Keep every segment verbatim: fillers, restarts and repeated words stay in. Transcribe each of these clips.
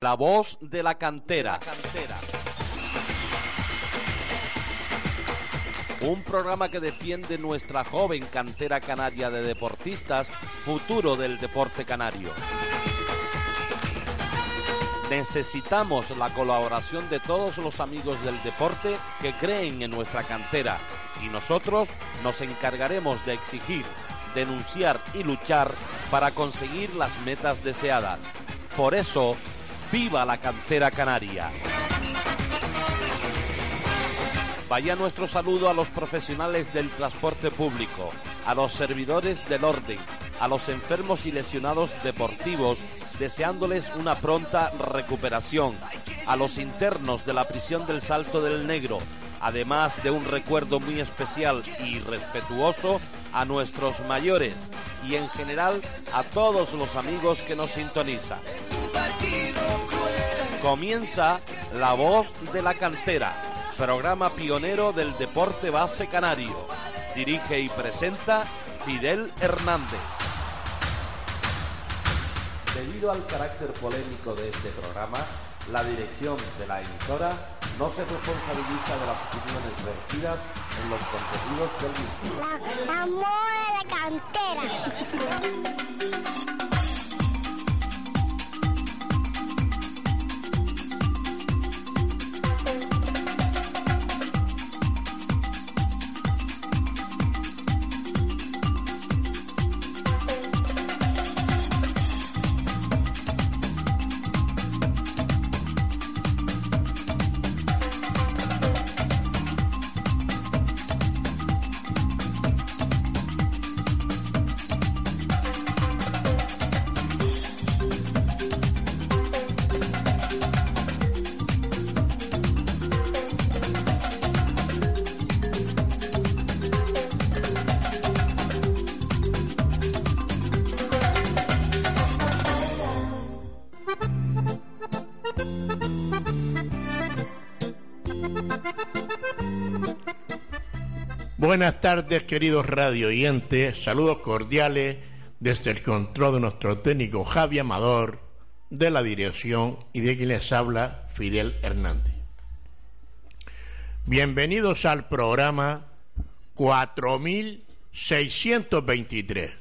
La voz de la cantera. Un programa que defiende nuestra joven cantera canaria de deportistas, futuro del deporte canario. Necesitamos la colaboración de todos los amigos del deporte que creen en nuestra cantera y nosotros nos encargaremos de exigir, denunciar y luchar para conseguir las metas deseadas. Por eso, ¡viva la cantera canaria! Vaya nuestro saludo a los profesionales del transporte público, a los servidores del orden, a los enfermos y lesionados deportivos, deseándoles una pronta recuperación, a los internos de la prisión del Salto del Negro, además de un recuerdo muy especial y respetuoso a nuestros mayores y en general a todos los amigos que nos sintonizan. Comienza La Voz de la Cantera, programa pionero del deporte base canario. Dirige y presenta Fidel Hernández. Debido al carácter polémico de este programa, la dirección de la emisora no se responsabiliza de las opiniones vertidas en los contenidos del mismo. La, la moda de la cantera. Buenas tardes, queridos radio oyentes. Saludos cordiales desde el control de nuestro técnico Javier Amador, de la dirección y de quien les habla Fidel Hernández. Bienvenidos al programa cuatro mil seiscientos veintitrés.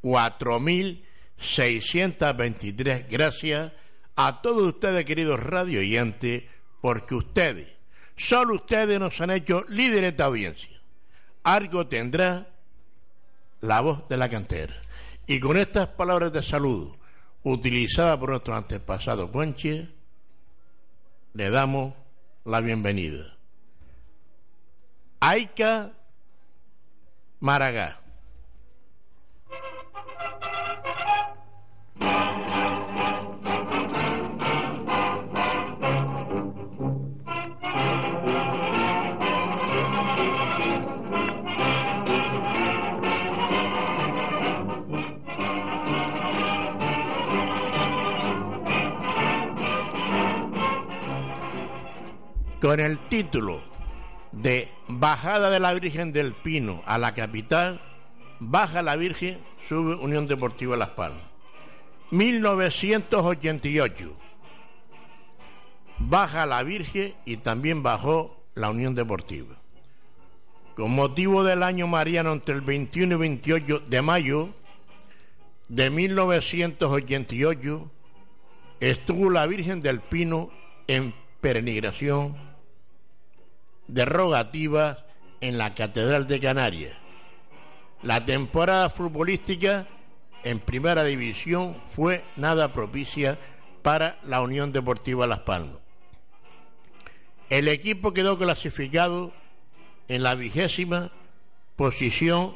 cuatro mil seiscientos veintitrés. Gracias a todos ustedes, queridos radio oyentes, porque ustedes, solo ustedes nos han hecho líderes de esta audiencia. Algo tendrá la voz de la cantera. Y con estas palabras de saludo, utilizadas por nuestro antepasado Conche, le damos la bienvenida. Aica Maragá. Con el título de Bajada de la Virgen del Pino a la capital, baja la Virgen, sube Unión Deportiva Las Palmas. mil novecientos ochenta y ocho. Baja la Virgen y también bajó la Unión Deportiva. Con motivo del año mariano, entre el veintiuno y veintiocho de mayo de mil novecientos ochenta y ocho, estuvo la Virgen del Pino en peregrinación de rogativas en la Catedral de Canarias. La temporada futbolística en Primera División fue nada propicia para la Unión Deportiva Las Palmas. El equipo quedó clasificado en la vigésima posición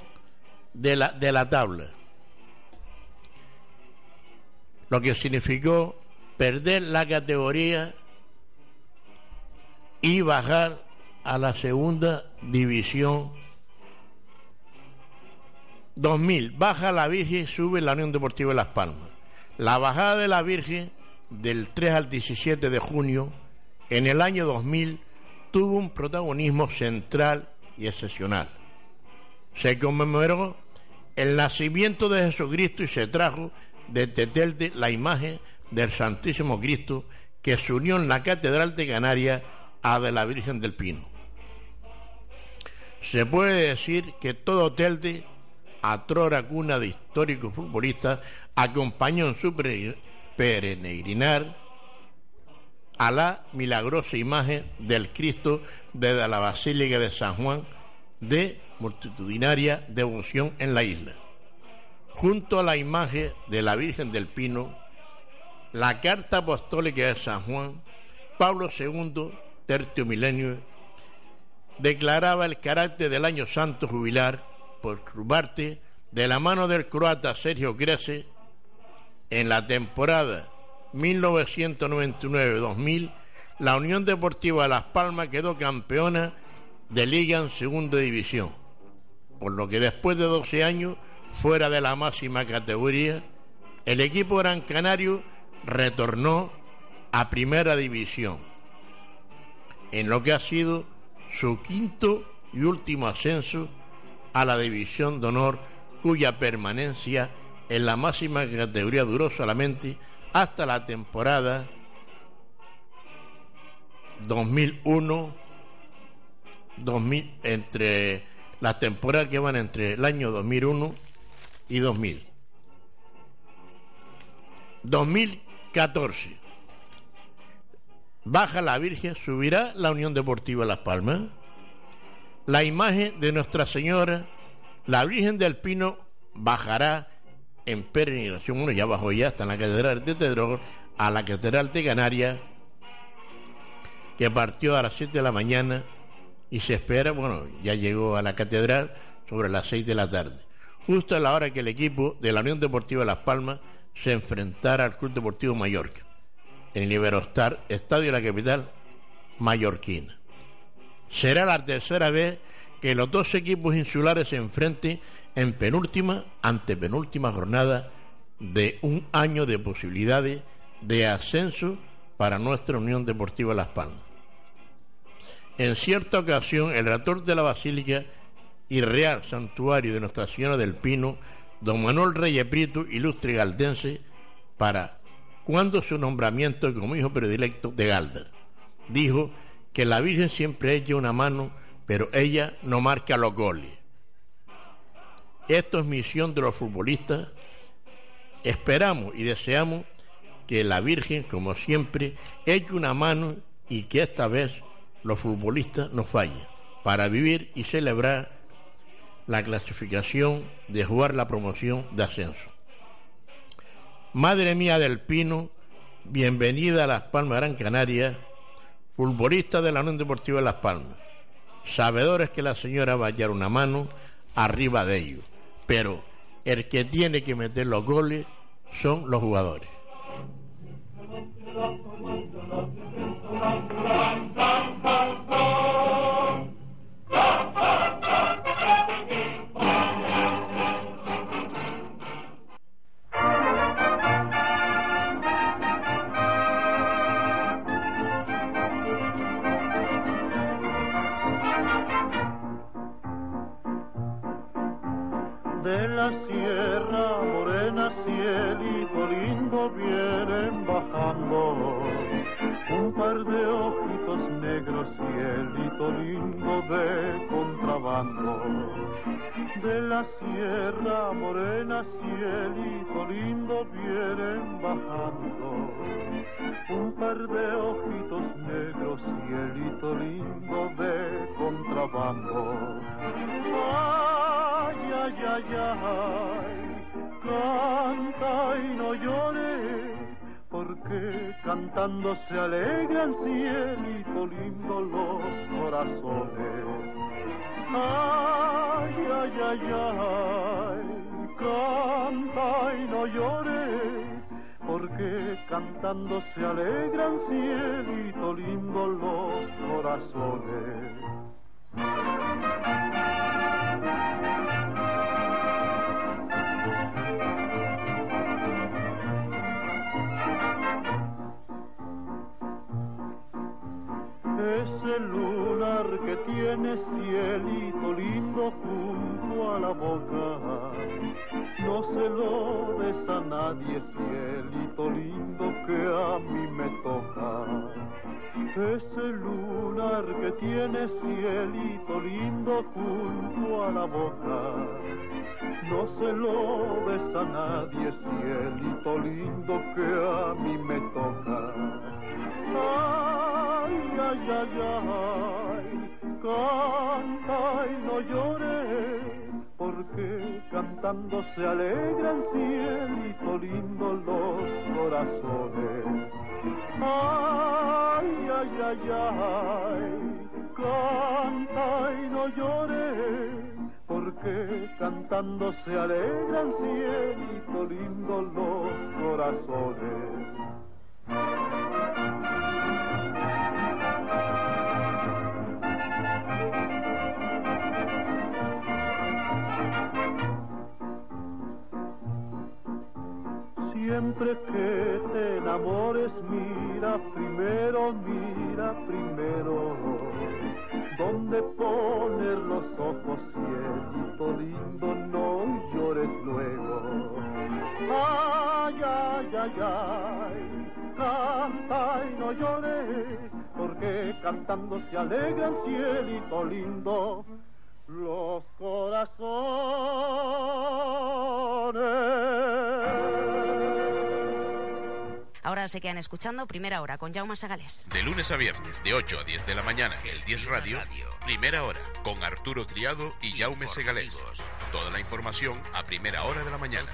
de la, de la tabla, lo que significó perder la categoría y bajar a la segunda división. Dos mil, baja la Virgen, sube la Unión Deportiva de Las Palmas. La bajada de la Virgen del tres al diecisiete de junio en el año dos mil tuvo un protagonismo central y excepcional. Se conmemoró el nacimiento de Jesucristo y se trajo desde Telde la imagen del Santísimo Cristo que se unió en la Catedral de Canarias a de la Virgen del Pino. Se puede decir que todo Telde, atrora cuna de históricos futbolistas, acompañó en su peregrinar a la milagrosa imagen del Cristo desde la Basílica de San Juan de multitudinaria devoción en la isla. Junto a la imagen de la Virgen del Pino, la Carta Apostólica de San Juan, Pablo segundo, tercio milenio, declaraba el carácter del Año Santo Jubilar. Por su parte, de la mano del croata Sergio Grece, en la temporada mil novecientos noventa y nueve dos mil, la Unión Deportiva Las Palmas quedó campeona de Liga en Segunda División, por lo que después de doce años fuera de la máxima categoría, el equipo gran canario retornó a Primera División, en lo que ha sido su quinto y último ascenso a la División de Honor, cuya permanencia en la máxima categoría duró solamente hasta la temporada dos mil uno dos mil, entre las temporadas que van entre el año dos mil uno y dos mil. dos mil catorce. Baja la Virgen, subirá la Unión Deportiva Las Palmas. La imagen de Nuestra Señora, la Virgen del Pino, bajará en peregrinación. Uno ya bajó, ya está en la Catedral de Tedrón, a la Catedral de Canarias, que partió a las siete de la mañana y se espera, bueno, ya llegó a la Catedral sobre las seis de la tarde, justo a la hora que el equipo de la Unión Deportiva Las Palmas se enfrentara al Club Deportivo Mallorca en el Iberostar, estadio de la capital mallorquina. Será la tercera vez que los dos equipos insulares se enfrenten en penúltima, antepenúltima jornada de un año de posibilidades de ascenso para nuestra Unión Deportiva Las Palmas. En cierta ocasión, el rector de la Basílica y Real Santuario de Nuestra Señora del Pino, don Manuel Reyes Prieto, ilustre galdense, para cuando su nombramiento como hijo predilecto de Galdar, dijo que la Virgen siempre echa una mano, pero ella no marca los goles. Esto es misión de los futbolistas. Esperamos y deseamos que la Virgen, como siempre, eche una mano y que esta vez los futbolistas no fallen para vivir y celebrar la clasificación de jugar la promoción de ascenso. Madre mía del Pino, bienvenida a Las Palmas Gran Canaria, futbolista de la Unión Deportiva de Las Palmas, sabedores que la señora va a hallar una mano arriba de ellos, pero el que tiene que meter los goles son los jugadores. Un par de ojitos negros, cielito lindo de contrabando. De la sierra morena, cielito lindo, vienen bajando. Un par de ojitos negros, cielito lindo de contrabando. Ay, ay, ay, ay, canta y no llores, porque cantando se alegran, cielito lindo, los corazones. Ay, ay, ay, ay, canta y no llores, porque cantando se alegran, cielito lindo, los corazones. Ese lunar que tiene, cielito lindo, junto a la boca, no se lo des a nadie, cielito lindo, que a mí me toca, ese lunar que tiene cielito lindo junto a la boca. No se lo des a nadie, cielito lindo que a mí me toca. Ay, ay, ay, ay, canta y no llores, porque cantando se alegran, cielito lindo, los corazones. Ay, ay, ay, ay, canta y no llores, porque cantando se alegran, cielito lindo, los corazones. Siempre que te enamores, mira primero, mira primero, donde poner los ojos, cielito lindo, no llores luego. Ay, ay, ay, ay, canta y no llores, porque cantando se alegra, cielito lindo, los corazones. Ahora se quedan escuchando Primera Hora con Jaume Sagalés. De lunes a viernes, de ocho a diez de la mañana, el diez Radio, Primera Hora, con Arturo Criado y Jaume Sagalés. Toda la información a primera hora de la mañana.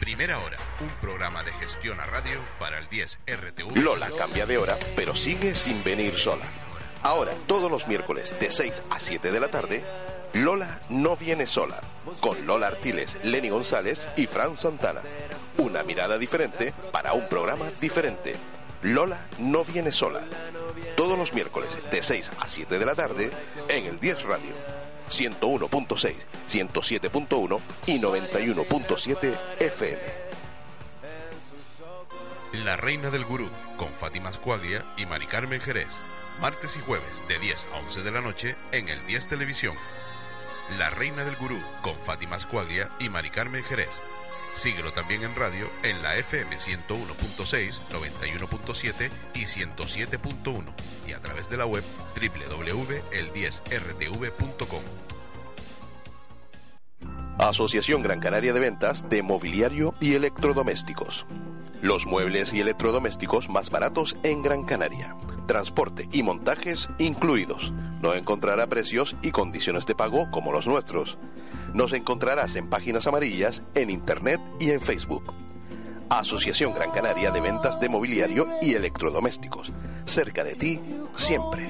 Primera Hora, un programa de gestión a radio para el diez R T V. Lola cambia de hora, pero sigue sin venir sola. Ahora, todos los miércoles, de seis a siete de la tarde, Lola no viene sola, con Lola Artiles, Lenny González y Fran Santana. Una mirada diferente para un programa diferente. Lola no viene sola. Todos los miércoles de seis a siete de la tarde en el diez Radio. ciento uno punto seis, ciento siete punto uno y noventa y uno punto siete F M. La Reina del Gurú, con Fátima Ascualia y Mari Carmen Jerez. Martes y jueves de diez a once de la noche en el diez Televisión. La Reina del Gurú, con Fátima Ascualia y Mari Carmen Jerez. Síguelo también en radio en la F M ciento uno punto seis, noventa y uno punto siete y ciento siete punto uno y a través de la web doble u doble u doble u punto el diez r t v punto com. Asociación Gran Canaria de Ventas de Mobiliario y Electrodomésticos. Los muebles y electrodomésticos más baratos en Gran Canaria. Transporte y montajes incluidos. No encontrará precios y condiciones de pago como los nuestros. Nos encontrarás en páginas amarillas, en internet y en Facebook. Asociación Gran Canaria de Ventas de Mobiliario y Electrodomésticos. Cerca de ti, siempre.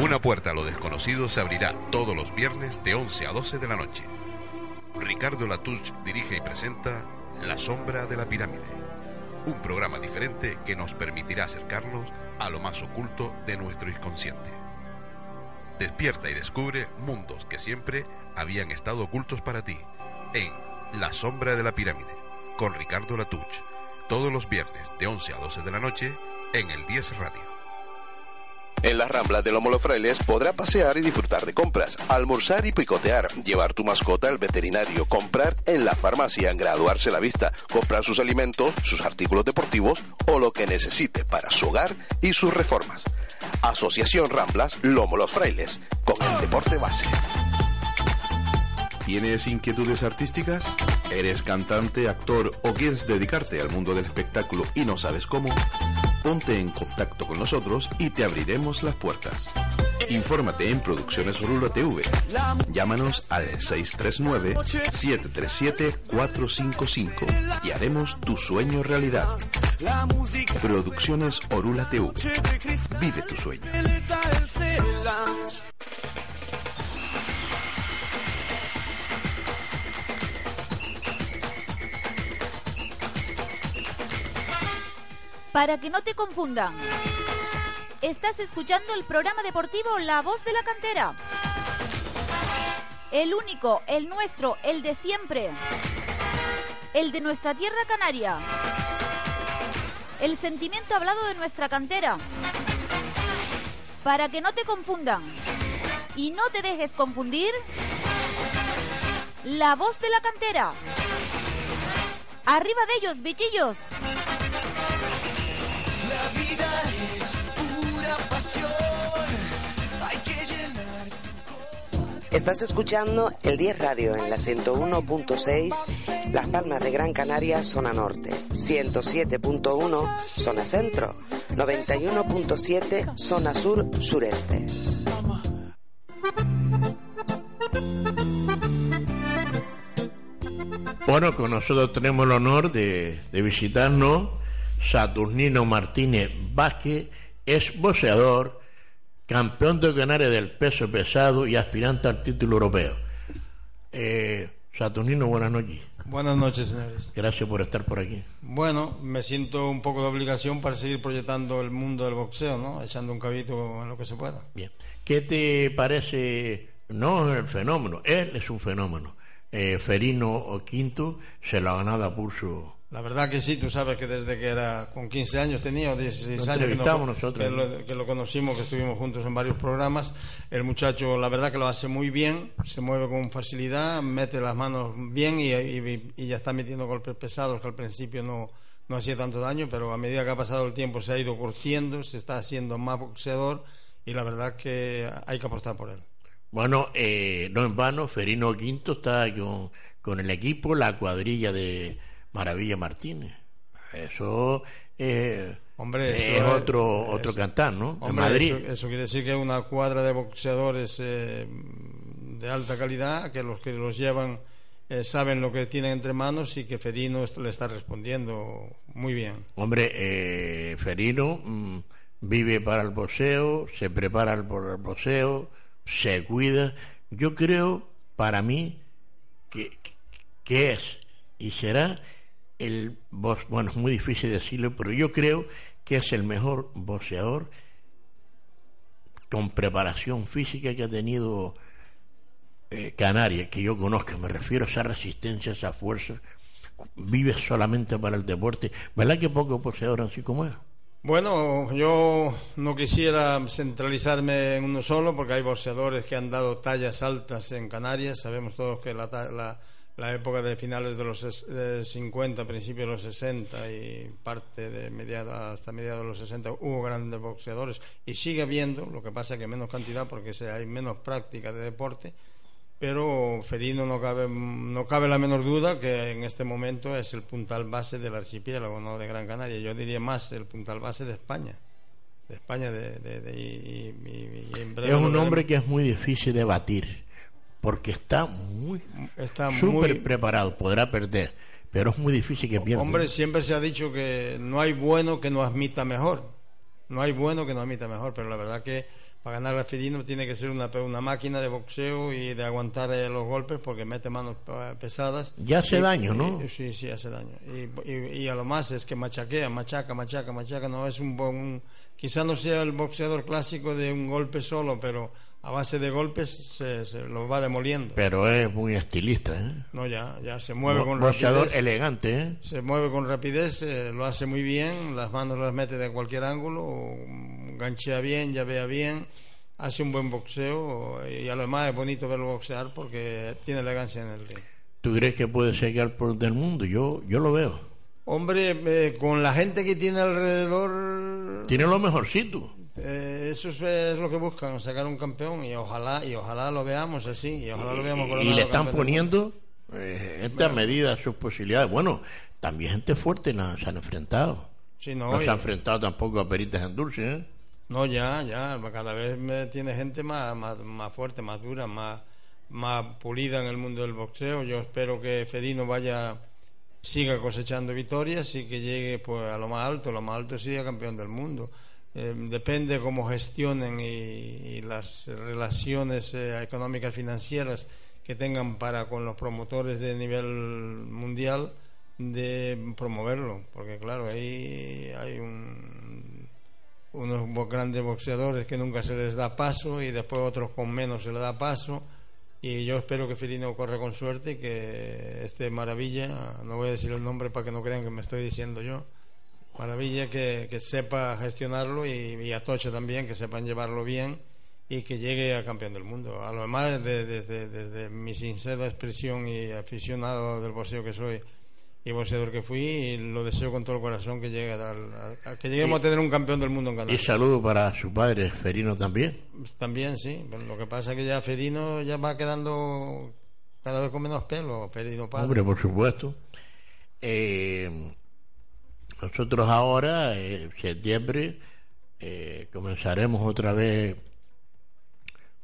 Una puerta a lo desconocido se abrirá todos los viernes de once a doce de la noche. Ricardo Latouche dirige y presenta La Sombra de la Pirámide, un programa diferente que nos permitirá acercarnos a lo más oculto de nuestro inconsciente. Despierta y descubre mundos que siempre habían estado ocultos para ti en La Sombra de la Pirámide, con Ricardo Latouche, todos los viernes de once a doce de la noche en el diez Radio. En las Ramblas de Lomo Los Frailes podrá pasear y disfrutar de compras, almorzar y picotear, llevar tu mascota al veterinario, comprar en la farmacia, graduarse la vista, comprar sus alimentos, sus artículos deportivos o lo que necesite para su hogar y sus reformas. Asociación Ramblas Lomo Los Frailes, con el deporte base. ¿Tienes inquietudes artísticas? ¿Eres cantante, actor o quieres dedicarte al mundo del espectáculo y no sabes cómo? Ponte en contacto con nosotros y te abriremos las puertas. Infórmate en Producciones Rulo T V. Llámanos al seis tres nueve, siete tres siete, cuatro cinco cinco y haremos tu sueño realidad. Producciones Orula T V. Vive tu sueño. Para que no te confundan, estás escuchando el programa deportivo La Voz de la Cantera. El único, el nuestro, el de siempre. El de nuestra tierra canaria. El sentimiento hablado de nuestra cantera. Para que no te confundan y no te dejes confundir, La Voz de la Cantera. Arriba de ellos, bichillos. Estás escuchando el diez Radio en la ciento uno punto seis, Las Palmas de Gran Canaria, zona norte, ciento siete punto uno, zona centro, noventa y uno punto siete, zona sur, sureste. Bueno, con nosotros tenemos el honor de, de visitarnos Saturnino Martínez Vázquez, es boxeador, campeón de Canarias del peso pesado y aspirante al título europeo. Eh, Saturnino, buenas noches. Buenas noches, señores. Gracias por estar por aquí. Bueno, me siento un poco de obligación para seguir proyectando el mundo del boxeo, ¿no? Echando un cabito en lo que se pueda. Bien. ¿Qué te parece? No el fenómeno, él es un fenómeno. Eh, Ferino Quinto se la ganada pulso. La verdad que sí, tú sabes que desde que era con quince años tenía, o dieciséis nos años que, no, nosotros, que, lo, que lo conocimos, que estuvimos juntos en varios programas. El muchacho, la verdad que lo hace muy bien, se mueve con facilidad, mete las manos bien y, y, y ya está metiendo golpes pesados que al principio no, no hacía tanto daño, pero a medida que ha pasado el tiempo se ha ido curtiendo, se está haciendo más boxeador y la verdad que hay que apostar por él. Bueno, eh, no en vano, Ferino Quinto está con, con el equipo, la cuadrilla de Maravilla Martínez. Eso, eh, hombre, eso es otro es, otro cantar, ¿no? Hombre, en Madrid. Eso, eso quiere decir que es una cuadra de boxeadores eh, de alta calidad, que los que los llevan eh, saben lo que tienen entre manos y que Ferino le está respondiendo muy bien. Hombre, eh, Ferino mmm, vive para el boxeo, se prepara para el boxeo, se cuida. Yo creo, para mí, que, que es y será el bueno, es muy difícil decirlo, pero yo creo que es el mejor boxeador con preparación física que ha tenido eh, Canarias, que yo conozca. Me refiero a esa resistencia, a esa fuerza. Vive solamente para el deporte. ¿Verdad que pocos boxeadores así como es? Bueno, yo no quisiera centralizarme en uno solo, porque hay boxeadores que han dado tallas altas en Canarias. Sabemos todos que la, la la época de finales de los eh, cincuenta, principios de los sesenta y parte de mediados hasta mediados de los sesenta hubo grandes boxeadores y sigue habiendo, lo que pasa es que menos cantidad porque se, hay menos práctica de deporte, pero Ferino no cabe no cabe la menor duda que en este momento es el puntal base del archipiélago, no de Gran Canaria, yo diría más el puntal base de España. De España de, de, de, y, y, y en breve es un hombre que es muy difícil de batir. Porque está muy está súper muy... preparado, podrá perder, pero es muy difícil que pierda. Hombre, siempre se ha dicho que no hay bueno que no admita mejor. No hay bueno que no admita mejor, pero la verdad que para ganar a Ferino tiene que ser una, una máquina de boxeo y de aguantar eh, los golpes porque mete manos pesadas. Ya hace y, daño, ¿no? Y, sí, sí, hace daño. Y, y, y a lo más es que machaquea, machaca, machaca, machaca. No es un buen... Quizás no sea el boxeador clásico de un golpe solo, pero... a base de golpes se, se lo va demoliendo. Pero es muy estilista, ¿eh? No, ya, ya se mueve Bo, con boxeador rapidez. Elegante, ¿eh? Se mueve con rapidez, eh, lo hace muy bien, las manos las mete de cualquier ángulo, ganchea bien, llavea bien, hace un buen boxeo y además es bonito verlo boxear porque tiene elegancia en el ring. ¿Tú crees que puede ser campeón del mundo? Yo, yo lo veo. Hombre, eh, con la gente que tiene alrededor... Tiene lo mejorcito. Eh, eso es, es lo que buscan, sacar un campeón y ojalá y ojalá lo veamos así y ojalá lo veamos con y, y le están poniendo eh, estas bueno. medidas, sus posibilidades. Bueno, también gente fuerte no, se han enfrentado, sí, no, no se han enfrentado tampoco a peritas en dulce, ¿eh? No, ya, ya cada vez me tiene gente más, más, más fuerte, más dura, más, más pulida en el mundo del boxeo. Yo espero que Ferino vaya siga cosechando victorias y que llegue pues a lo más alto, lo más alto siga campeón del mundo. Eh, depende cómo gestionen y, y las relaciones eh, económicas financieras que tengan para con los promotores de nivel mundial de promoverlo, porque claro, ahí hay un, unos grandes boxeadores que nunca se les da paso y después otros con menos se les da paso y yo espero que Ferino corra con suerte y que este Maravilla, no voy a decir el nombre para que no crean que me estoy diciendo yo, Maravilla que, que sepa gestionarlo y, y a Tocha también, que sepan llevarlo bien y que llegue a campeón del mundo. A lo demás, desde de, de, de, de mi sincera expresión y aficionado del boxeo que soy, y boxeador que fui, y lo deseo con todo el corazón que llegue a, a, a que lleguemos y, a tener un campeón del mundo en Canadá. Y saludo para su padre Ferino también. También sí, bueno, lo que pasa es que ya Ferino ya va quedando cada vez con menos pelo, Ferino padre. Hombre, por supuesto. Eh, nosotros ahora en septiembre eh, comenzaremos otra vez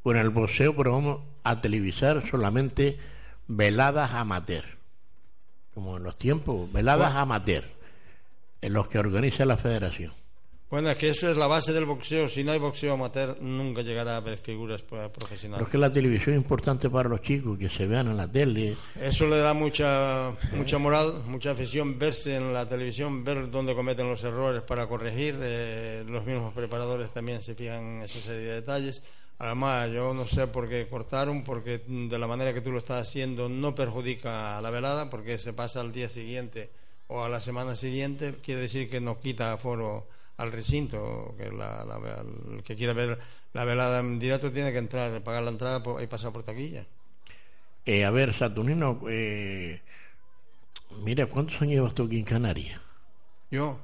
con el boxeo, pero vamos a televisar solamente veladas amateur, como en los tiempos, veladas bueno. amateur, en los que organiza la federación. Bueno, es que eso es la base del boxeo. Si no hay boxeo amateur, nunca llegará a ver figuras profesionales. Pero es que la televisión es importante para los chicos, que se vean en la tele. Eso le da mucha mucha moral, mucha afición, verse en la televisión, ver dónde cometen los errores para corregir. Eh, los mismos preparadores también se fijan en esa serie de detalles. Además, yo no sé por qué cortaron, porque de la manera que tú lo estás haciendo no perjudica a la velada, porque se pasa al día siguiente o a la semana siguiente. Quiere decir que nos quita aforo al recinto, que la, la, el que quiera ver la velada en directo tiene que entrar, pagar la entrada por, y pasar por taquilla. Eh, a ver, Saturnino, eh, mira, ¿cuántos años llevas tú aquí en Canarias? Yo,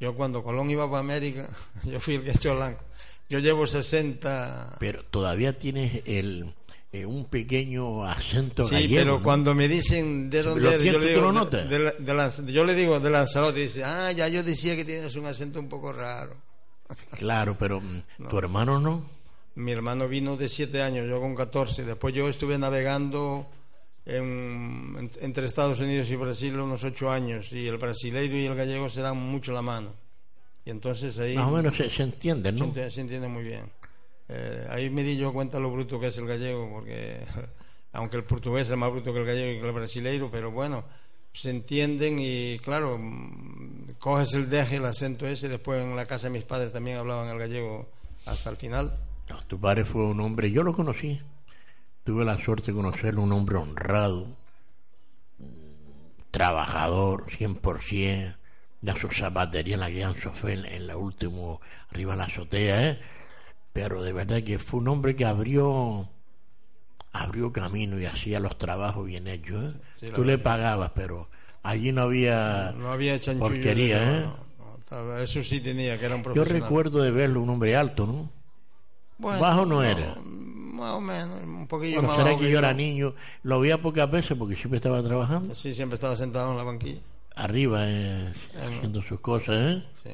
yo cuando Colón iba para América, yo fui el que echó el anco. Yo llevo sesenta. Pero todavía tienes el eh, un pequeño acento sí, gallego. Sí, pero ¿no? Cuando me dicen de dónde eres, yo le digo de, de, de Lanz, yo le digo de Lanzarote, y dice, ah, ya yo decía que tienes un acento un poco raro. Claro, pero no. ¿Tu hermano no? Mi hermano vino de siete años, yo con catorce. Después yo estuve navegando en, en, entre Estados Unidos y Brasil unos ocho años, y el brasileiro y el gallego se dan mucho la mano. Y entonces ahí más o menos se, se entiende, ¿no? Se, se entiende muy bien. Eh, ahí me di yo cuenta lo bruto que es el gallego, porque aunque el portugués es más bruto que el gallego y que el brasileiro, pero bueno, se entienden y claro, coges el deje, el acento ese. Después en la casa de mis padres también hablaban el gallego hasta el final. No, tu padre fue un hombre, yo lo conocí, tuve la suerte de conocerlo, un hombre honrado, trabajador, cien por ciento. De su zapatería en la Gran Sofá, en, en la última, arriba en la azotea, ¿eh? Pero de verdad que fue un hombre que abrió abrió camino y hacía los trabajos bien hechos, ¿eh? Sí, tú le verdad. Pagabas, pero allí no había, no había porquería, ¿eh? No, no, eso sí tenía, que era un profesional. Yo recuerdo de verlo, un hombre alto, ¿no? Bueno, bajo no, no era. Más o menos, un poquillo bueno, más será bajo que yo, yo era niño, lo veía pocas veces porque siempre estaba trabajando. Sí, siempre estaba sentado en la banquilla. Arriba, eh, haciendo sus cosas, ¿eh? Sí.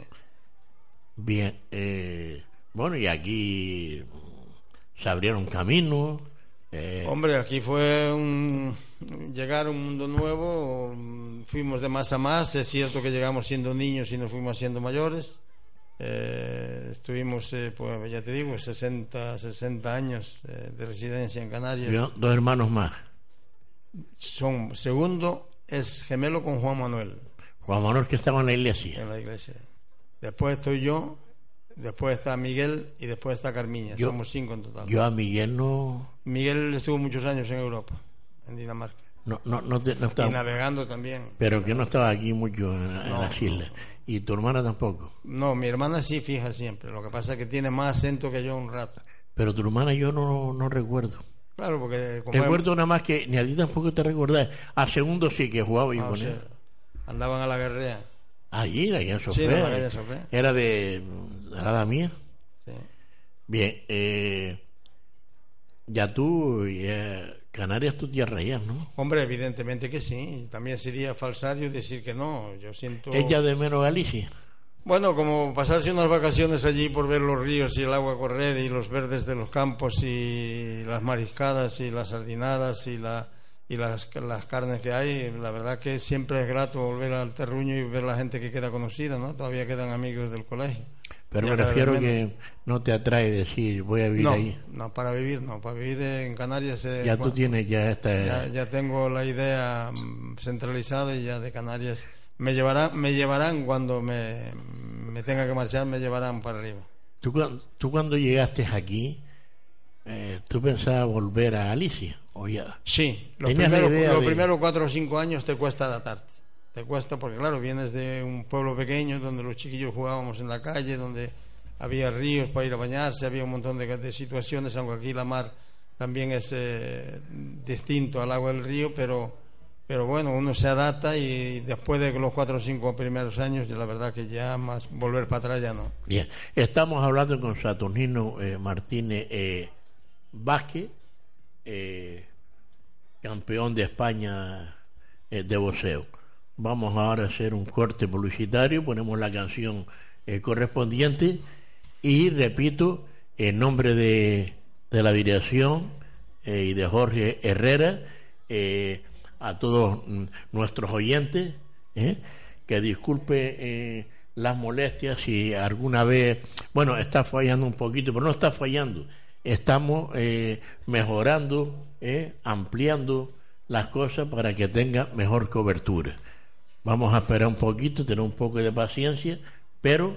Bien, eh, bueno, y aquí se abrieron caminos. Eh. Hombre, aquí fue un llegar a un mundo nuevo, fuimos de más a más. Es cierto que llegamos siendo niños y nos fuimos siendo mayores. Eh, estuvimos, eh, pues ya te digo, sesenta, sesenta años eh, de residencia en Canarias. Yo, dos hermanos más. Son segundo. Es gemelo con Juan Manuel. Juan Manuel que estaba en la iglesia. En la iglesia. Después estoy yo, después está Miguel y después está Carmiña. Yo, somos cinco en total. Yo a Miguel no. Miguel estuvo muchos años en Europa, en Dinamarca. No, no, no, te, no estaba. Y navegando también. Pero que no estaba aquí mucho en, no, en las islas. ¿Y tu hermana tampoco? No, mi hermana sí fija siempre. Lo que pasa es que tiene más acento que yo un rato. Pero tu hermana yo no, no recuerdo. Claro, porque como recuerdo es... nada más que ni a ti tampoco te recordás. A segundo sí que jugaba yo ah, con sí. él. Andaban a la guerrea. Allí, allí en Sofía. Sí, era, la Sofía. Era de la mía. Sí. Bien, eh, ya tú, ya, Canarias, tú te arreías, ¿no? Hombre, evidentemente que sí. También sería falsario decir que no. Yo siento. Ella de menos Galicia. Bueno, como pasarse unas vacaciones allí por ver los ríos y el agua correr y los verdes de los campos y las mariscadas y las sardinadas y, la, y las, las carnes que hay, la verdad que siempre es grato volver al terruño y ver la gente que queda conocida, ¿no? Todavía quedan amigos del colegio. Pero ya me refiero que no te atrae decir voy a vivir no, ahí. No, para vivir no, para vivir en Canarias. Eh, ya bueno, tú tienes ya esta... Ya, ya tengo la idea centralizada y ya de Canarias... Me llevarán, me llevarán cuando me, me tenga que marchar, me llevarán para arriba. ¿Tú, tú cuando llegaste aquí, eh, tú pensabas volver a Galicia? ¿O ya? Sí, los primeros de... primero cuatro o cinco años te cuesta adaptarte. Te cuesta porque, claro, vienes de un pueblo pequeño donde los chiquillos jugábamos en la calle, donde había ríos para ir a bañarse, había un montón de, de situaciones, aunque aquí la mar también es eh, distinto al agua del río, pero... pero bueno, uno se adapta y después de los cuatro o cinco primeros años, la verdad que ya más volver para atrás ya no. Bien, estamos hablando con Saturnino eh, Martínez eh, Vázquez, eh, campeón de España eh, de boxeo. Vamos ahora a hacer un corte publicitario, ponemos la canción eh, correspondiente y repito, en nombre de, de la dirección eh, y de Jorge Herrera, eh, a todos nuestros oyentes, ¿eh? que disculpe eh, las molestias si alguna vez, bueno, está fallando un poquito, pero no está fallando, estamos eh, mejorando, eh, ampliando las cosas para que tenga mejor cobertura. Vamos a esperar un poquito, tener un poco de paciencia, pero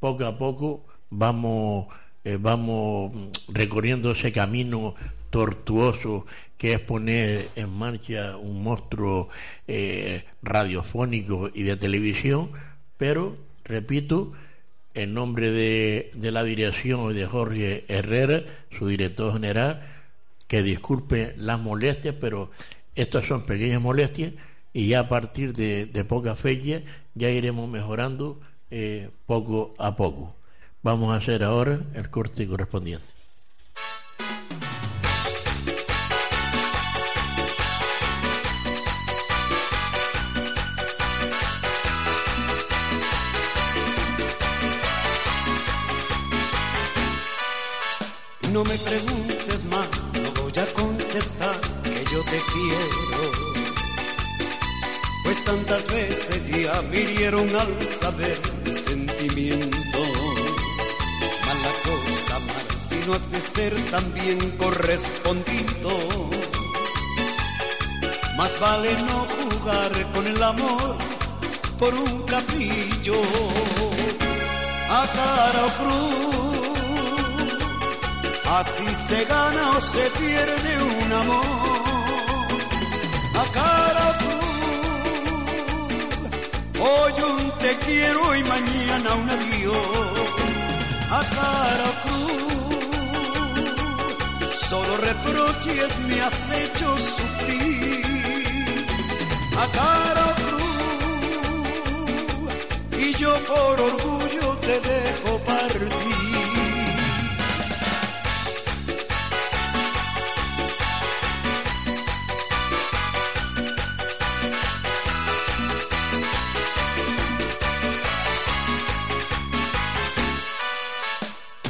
poco a poco vamos eh, vamos recorriendo ese camino tortuoso que es poner en marcha un monstruo eh, radiofónico y de televisión, pero repito, en nombre de, de la dirección y de Jorge Herrera, su director general, que disculpe las molestias, pero estas son pequeñas molestias y ya a partir de, de poca fecha ya iremos mejorando eh, poco a poco. Vamos a hacer ahora el corte correspondiente. No me preguntes más, no voy a contestar que yo te quiero. Pues tantas veces ya me hirieron al saber mi sentimiento. Es mala cosa amar si no has de ser también correspondido. Más vale no jugar con el amor por un capillo. A cara o cruz, así se gana o se pierde un amor. A cara cruz, hoy un te quiero y mañana un adiós. A cara cruz, solo reproches me has hecho sufrir. A cara cruz, y yo por orgullo te dejo partir.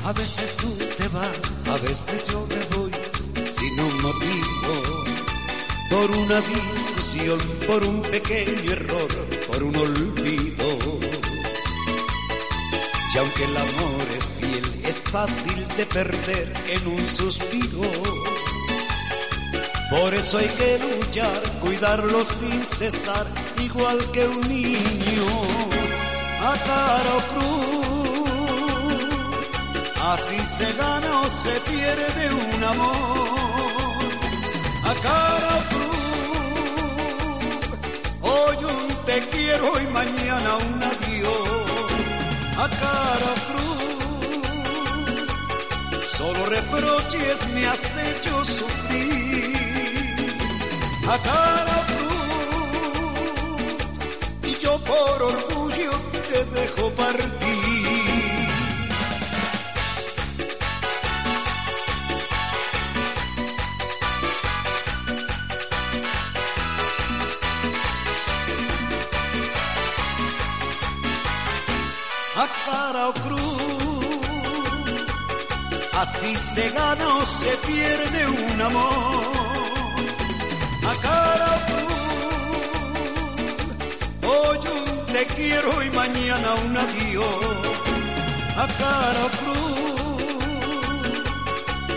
A veces tú te vas, a veces yo me voy, sin un motivo, por una discusión, por un pequeño error, por un olvido. Y aunque el amor es fiel, es fácil de perder en un suspiro. Por eso hay que luchar, cuidarlo sin cesar, igual que un niño. A cara o cruz, así se gana o se pierde un amor. A cara cruz, hoy un te quiero y mañana un adiós. A cara cruz, solo reproches me has hecho sufrir. A cara cruz, y yo por orgullo te dejo partir. Cruz, así se gana o se pierde un amor. A cara cruz, hoy un te quiero y mañana un adiós. A cara cruz,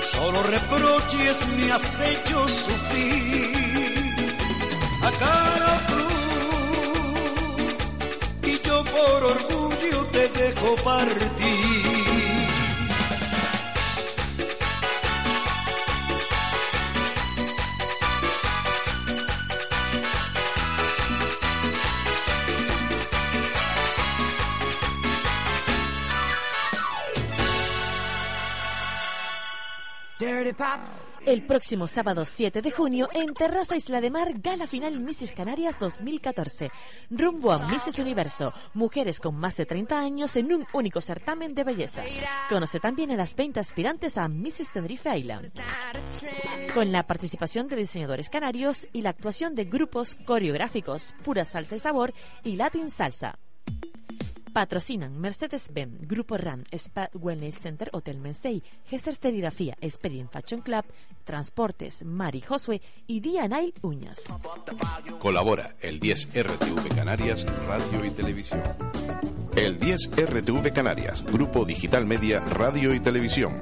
solo reproches me has hecho sufrir. A cara cruz, y yo por orgullo te dejo partir. Dirty Pop. El próximo sábado siete de junio en Terraza Isla de Mar, Gala Final Misses Canarias dos mil catorce. Rumbo a Misses Universo, mujeres con más de treinta años en un único certamen de belleza. Conoce también a las veinte aspirantes a Misses Tenerife Island, con la participación de diseñadores canarios y la actuación de grupos coreográficos Pura Salsa y Sabor y Latin Salsa. Patrocinan Mercedes-Benz, Grupo RAM, Spa Wellness Center, Hotel Mensei, Gesser Serigrafía, Experience Fashion Club, Transportes, Mari Josue y Dianay Uñas. Colabora el diez R T V Canarias, Radio y Televisión. El diez R T V Canarias, Grupo Digital Media, Radio y Televisión.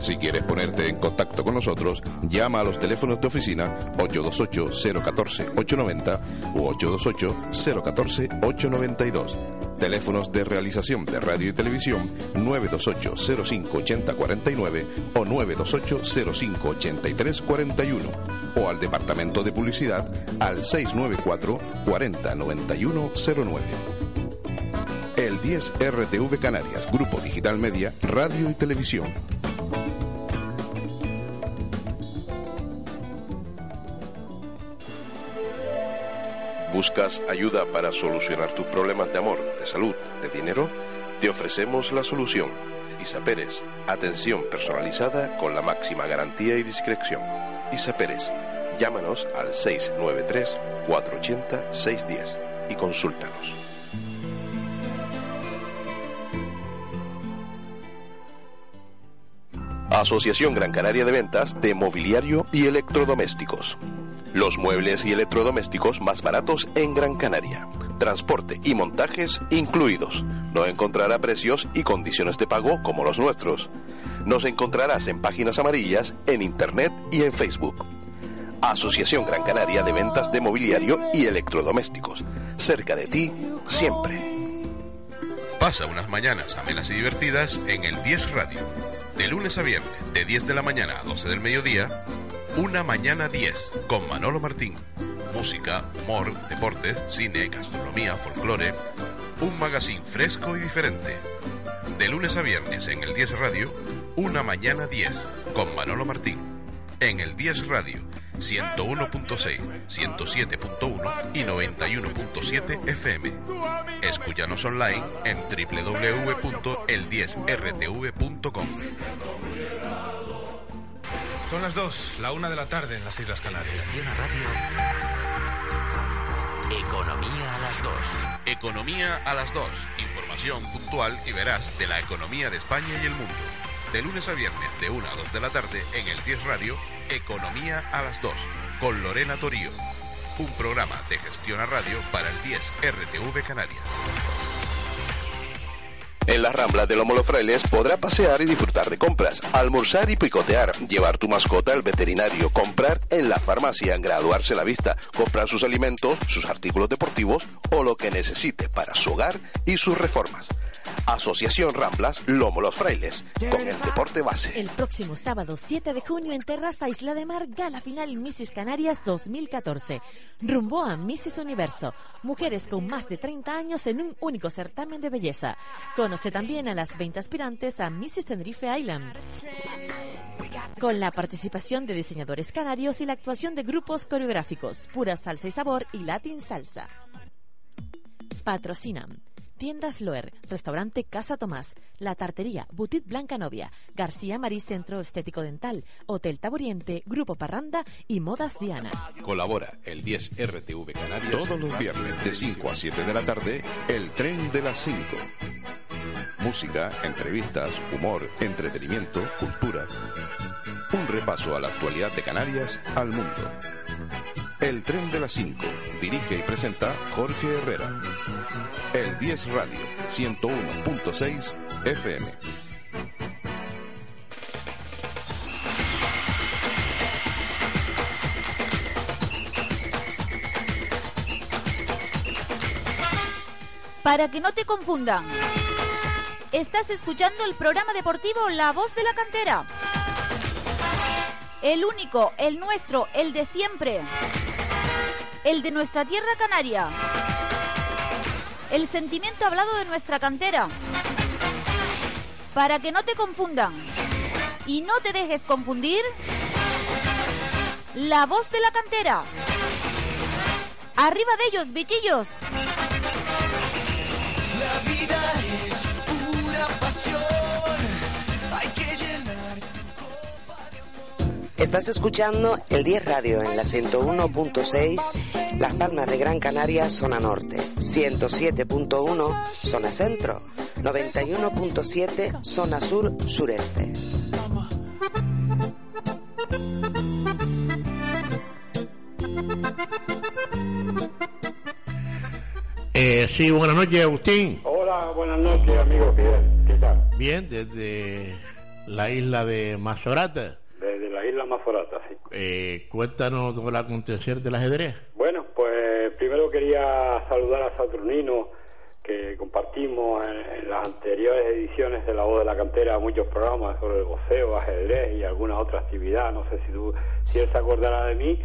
Si quieres ponerte en contacto con nosotros, llama a los teléfonos de oficina ocho dos ocho, cero uno cuatro, ocho nueve cero u ocho dos ocho, cero uno cuatro, ocho nueve dos. Teléfonos de realización de radio y televisión nueve dos ocho, cero cinco ocho cero cuatro nueve o nueve dos ocho, cero cinco ocho tres cuatro uno o al Departamento de Publicidad al seis nueve cuatro, cuatro cero nueve uno cero nueve. El diez R T V Canarias, Grupo Digital Media, Radio y Televisión. ¿Buscas ayuda para solucionar tus problemas de amor, de salud, de dinero? Te ofrecemos la solución. Isa Pérez, atención personalizada con la máxima garantía y discreción. Isa Pérez, llámanos al seis nueve tres, cuatro ocho cero, seis uno cero y consúltanos. Asociación Gran Canaria de Ventas de Mobiliario y Electrodomésticos. Los muebles y electrodomésticos más baratos en Gran Canaria. Transporte y montajes incluidos. No encontrará precios y condiciones de pago como los nuestros. Nos encontrarás en páginas amarillas, en internet y en Facebook. Asociación Gran Canaria de Ventas de Mobiliario y Electrodomésticos. Cerca de ti, siempre. Pasa unas mañanas amenas y divertidas en el diez Radio. De lunes a viernes, de diez de la mañana a doce del mediodía... Una Mañana diez, con Manolo Martín. Música, humor, deportes, cine, gastronomía, folclore. Un magazine fresco y diferente. De lunes a viernes en el diez Radio, Una Mañana diez, con Manolo Martín. En el diez Radio, ciento uno punto seis, ciento siete punto uno y noventa y uno punto siete F M. Escúchanos online en doble u doble u doble u punto el diez R T V punto com. Son las dos, la una de la tarde en las Islas Canarias. Gestión Radio. Economía a las dos. Economía a las dos. Información puntual y veraz de la economía de España y el mundo. De lunes a viernes de una a dos de la tarde en el diez Radio, Economía a las dos, con Lorena Torío. Un programa de Gestión a Radio para el diez R T V Canarias. En las Ramblas de Lomo Los Frailes podrá pasear y disfrutar de compras, almorzar y picotear, llevar tu mascota al veterinario, comprar en la farmacia, graduarse la vista, comprar sus alimentos, sus artículos deportivos o lo que necesite para su hogar y sus reformas. Asociación Ramblas Lomo Los Frailes, con el deporte base. El próximo sábado siete de junio en Terraza Isla de Mar, Gala Final Misses Canarias dos mil catorce. Rumbo a Misses Universo, mujeres con más de treinta años en un único certamen de belleza. Conoce también a las veinte aspirantes a Misses Tenerife Island, con la participación de diseñadores canarios y la actuación de grupos coreográficos Pura Salsa y Sabor y Latin Salsa. Patrocinan Tiendas Loer, Restaurante Casa Tomás, La Tartería, Boutique Blanca Novia, García Marí Centro Estético Dental, Hotel Taburiente, Grupo Parranda y Modas Diana. Colabora el diez R T V Canarias. Todos los viernes de cinco a siete de la tarde, El Tren de las cinco. Música, entrevistas, humor, entretenimiento, cultura. Un repaso a la actualidad de Canarias al mundo. El Tren de las cinco, dirige y presenta Jorge Herrera. El diez Radio, ciento uno punto seis F M. Para que no te confundan, estás escuchando el programa deportivo La Voz de la Cantera. El único, el nuestro, el de siempre. El de nuestra tierra canaria. El sentimiento hablado de nuestra cantera. Para que no te confundan y no te dejes confundir, la voz de la cantera. Arriba de ellos, bichillos. La vida es pura pasión. Hay que llenar tu copa de amor. Estás escuchando el diez Radio en la ciento uno punto seis, Las Palmas de Gran Canaria, zona norte, ciento siete punto uno, zona centro, noventa y uno punto siete, zona sur, sureste. Eh, sí, buenas noches, Agustín. Hola, buenas noches, amigo Fidel. ¿Qué tal? Bien, desde la isla de Mazorata. Desde la isla Mazorata, sí. Eh, cuéntanos sobre el acontecer del ajedrez. Bueno, pues primero quería saludar a Saturnino, que compartimos en, en las anteriores ediciones de La Voz de la Cantera muchos programas sobre el boxeo, ajedrez y alguna otra actividad. No sé si tú, si él se acordará de mí,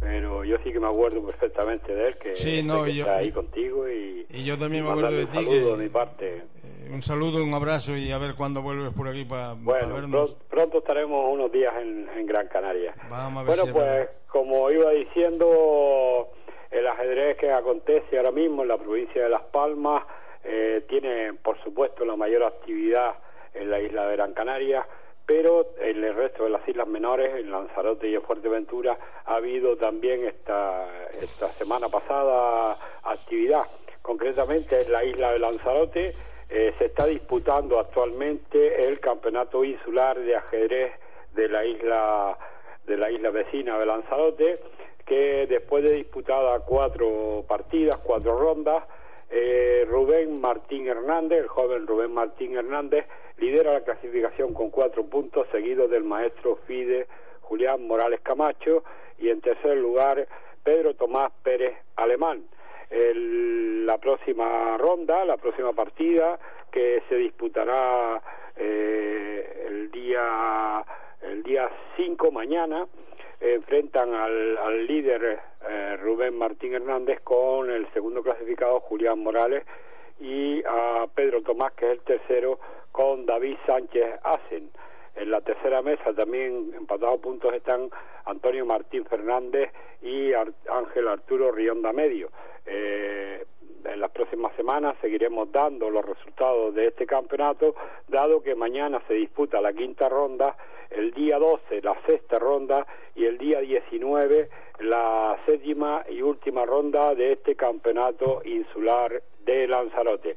pero yo sí que me acuerdo perfectamente de él, que, sí, no, que yo, está ahí y, contigo y, y yo también y me acuerdo de ti. Un saludo que, de mi parte. Eh, un saludo, un abrazo y a ver cuándo vuelves por aquí para bueno, pa vernos. Pronto, pronto estaremos unos días en, en Gran Canaria. Vamos a ver bueno, si pues como iba diciendo, el ajedrez que acontece ahora mismo en la provincia de Las Palmas eh, tiene, por supuesto, la mayor actividad en la isla de Gran Canaria, pero en el resto de las islas menores, en Lanzarote y en Fuerteventura, ha habido también esta, esta semana pasada actividad. Concretamente en la isla de Lanzarote eh, se está disputando actualmente el campeonato insular de ajedrez de la isla de la isla vecina de Lanzarote, que después de disputada cuatro partidas, cuatro rondas, eh, Rubén Martín Hernández, el joven Rubén Martín Hernández, lidera la clasificación con cuatro puntos, seguido del maestro Fidel Julián Morales Camacho, y en tercer lugar Pedro Tomás Pérez Alemán. El, la próxima ronda, la próxima partida, que se disputará eh, el día el día cinco, mañana, enfrentan al, al líder eh, Rubén Martín Hernández con el segundo clasificado Julián Morales, y a Pedro Tomás, que es el tercero, con David Sánchez Asen. En la tercera mesa, también empatados puntos, están Antonio Martín Fernández y Ar- Ángel Arturo Rionda Medio. Eh, en las próximas semanas seguiremos dando los resultados de este campeonato, dado que mañana se disputa la quinta ronda, el día doce la sexta ronda y el día diecinueve la séptima y última ronda de este campeonato insular de Lanzarote.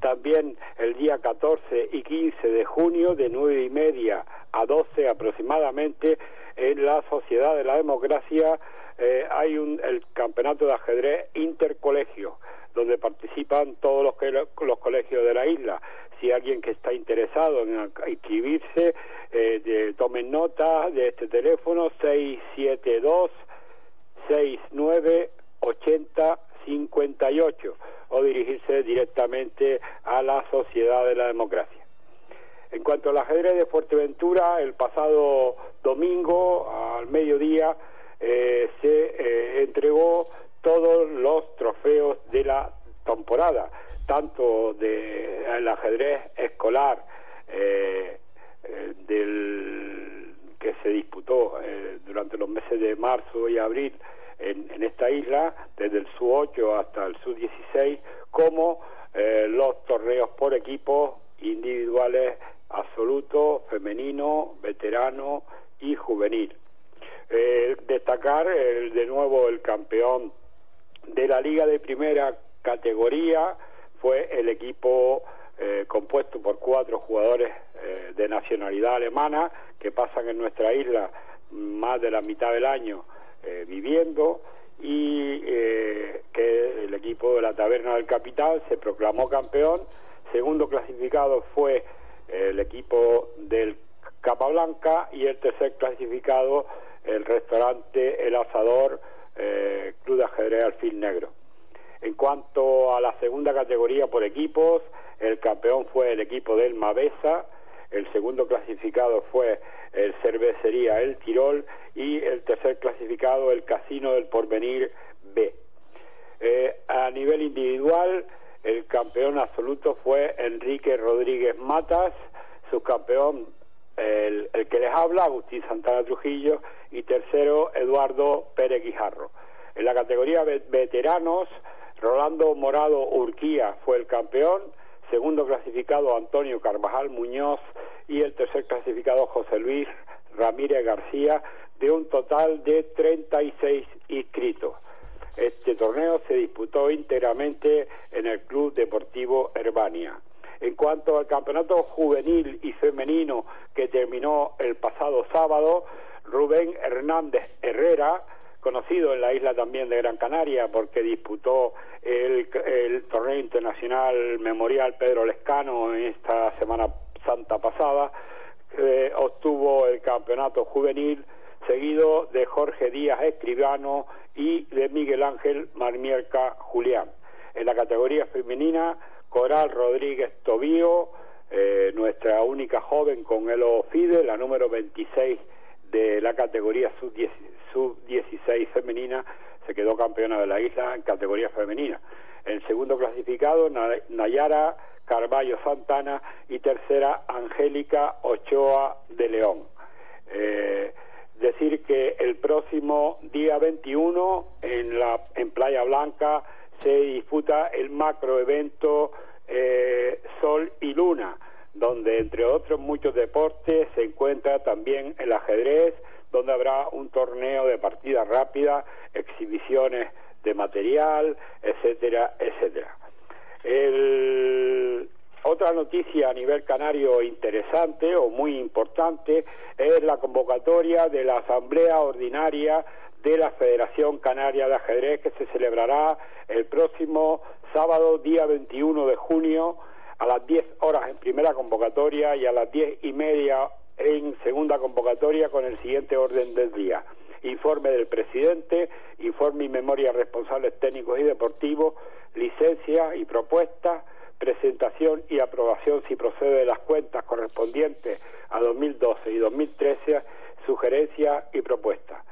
También el día catorce y quince de junio, de nueve y media a doce aproximadamente, en la Sociedad de la Democracia eh, hay un, el campeonato de ajedrez intercolegio, donde participan todos los, que, los colegios de la isla. Si alguien que está interesado en inscribirse, eh, de, tomen nota de este teléfono, seis siete dos, seis nueve, ochenta, cincuenta y ocho, o dirigirse directamente a la Sociedad de la Democracia. En cuanto al ajedrez de Fuerteventura, el pasado domingo al mediodía eh, se eh, entregó todos los trofeos de la temporada, tanto de el ajedrez escolar eh, eh, del que se disputó eh, durante los meses de marzo y abril en, en esta isla, desde el sub ocho hasta el sub dieciséis, como eh, los torneos por equipos individuales, absoluto, femenino, veterano y juvenil. Eh, destacar eh, de nuevo el campeón de la liga de primera categoría fue el equipo eh, compuesto por cuatro jugadores eh, de nacionalidad alemana, que pasan en nuestra isla más de la mitad del año eh, viviendo, y eh, que el equipo de la Taberna del Capital se proclamó campeón. Segundo clasificado fue eh, el equipo del Capablanca, y el tercer clasificado el restaurante El Asador, eh, Club de Ajedrez Alfil Negro. En cuanto a la segunda categoría por equipos, el campeón fue el equipo del Mavesa, el segundo clasificado fue el Cervecería El Tirol, y el tercer clasificado el Casino del Porvenir B. Eh, a nivel individual, el campeón absoluto fue Enrique Rodríguez Matas, subcampeón el, el que les habla, Agustín Santana Trujillo, y tercero, Eduardo Pérez Guijarro. En la categoría veteranos, Rolando Morado Urquía fue el campeón, segundo clasificado Antonio Carvajal Muñoz y el tercer clasificado José Luis Ramírez García, de un total de treinta y seis inscritos. Este torneo se disputó íntegramente en el Club Deportivo Herbania. En cuanto al campeonato juvenil y femenino que terminó el pasado sábado, Rubén Hernández Herrera, conocido en la isla también de Gran Canaria porque disputó el, el torneo internacional Memorial Pedro Lescano esta Semana Santa pasada, eh, obtuvo el campeonato juvenil, seguido de Jorge Díaz Escribano y de Miguel Ángel Marmierca Julián. En la categoría femenina, Coral Rodríguez Tobío, eh, nuestra única joven con el O F I D E, la número veintiséis de la categoría sub dieciséis femenina, se quedó campeona de la isla en categoría femenina. El segundo clasificado, Nayara Carballo Santana, y tercera, Angélica Ochoa de León. Eh, decir que el próximo día veintiuno en, la, en Playa Blanca se disputa el macroevento eh, Sol y Luna, donde entre otros muchos deportes se encuentra también el ajedrez, donde habrá un torneo de partida rápida, exhibiciones de material, etcétera, etcétera. El... Otra noticia a nivel canario interesante o muy importante es la convocatoria de la Asamblea Ordinaria de la Federación Canaria de Ajedrez, que se celebrará el próximo sábado día veintiuno de junio a las diez horas en primera convocatoria y a las diez y media en segunda convocatoria, con el siguiente orden del día: informe del presidente, informe y memoria responsables técnicos y deportivos, licencias y propuestas, presentación y aprobación, si procede, de las cuentas correspondientes a dos mil doce y dos mil trece, sugerencias y propuestas.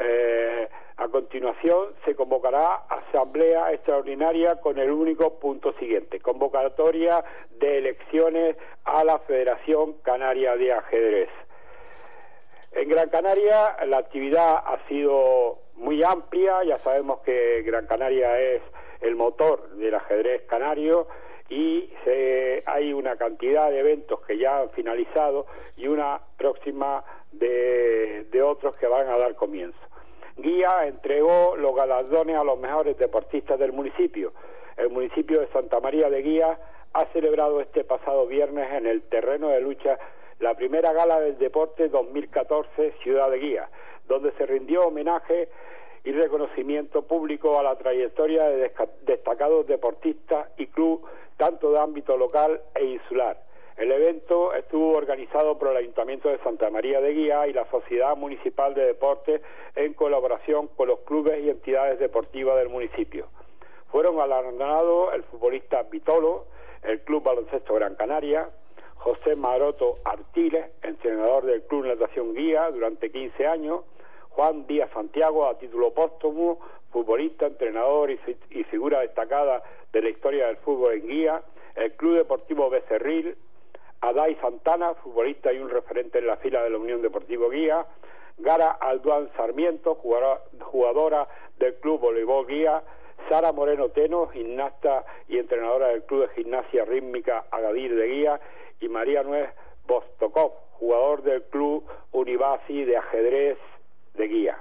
Eh, a continuación se convocará asamblea extraordinaria con el único punto siguiente: convocatoria de elecciones a la Federación Canaria de Ajedrez. En Gran Canaria la actividad ha sido muy amplia, ya sabemos que Gran Canaria es el motor del ajedrez canario, y se, hay una cantidad de eventos que ya han finalizado y una próxima de, de otros que van a dar comienzo. Guía entregó los galardones a los mejores deportistas del municipio. El municipio de Santa María de Guía ha celebrado este pasado viernes en el terreno de lucha la primera gala del deporte dos mil catorce Ciudad de Guía, donde se rindió homenaje y reconocimiento público a la trayectoria de destacados deportistas y club, tanto de ámbito local e insular. El evento estuvo organizado por el Ayuntamiento de Santa María de Guía y la Sociedad Municipal de Deportes, en colaboración con los clubes y entidades deportivas del municipio. Fueron galardonados el futbolista Vitolo, el Club Baloncesto Gran Canaria, José Maroto Artiles, entrenador del Club Natación Guía durante quince años, Juan Díaz Santiago, a título póstumo, futbolista, entrenador y, y figura destacada de la historia del fútbol en Guía, el Club Deportivo Becerril, Adai Santana, futbolista y un referente en la fila de la Unión Deportiva Guía, Gara Alduán Sarmiento, jugadora, jugadora del Club Voleibol Guía, Sara Moreno Teno, gimnasta y entrenadora del Club de Gimnasia Rítmica Agadir de Guía, y María Nuez Bostokov, jugador del Club Univasi de ajedrez de Guía.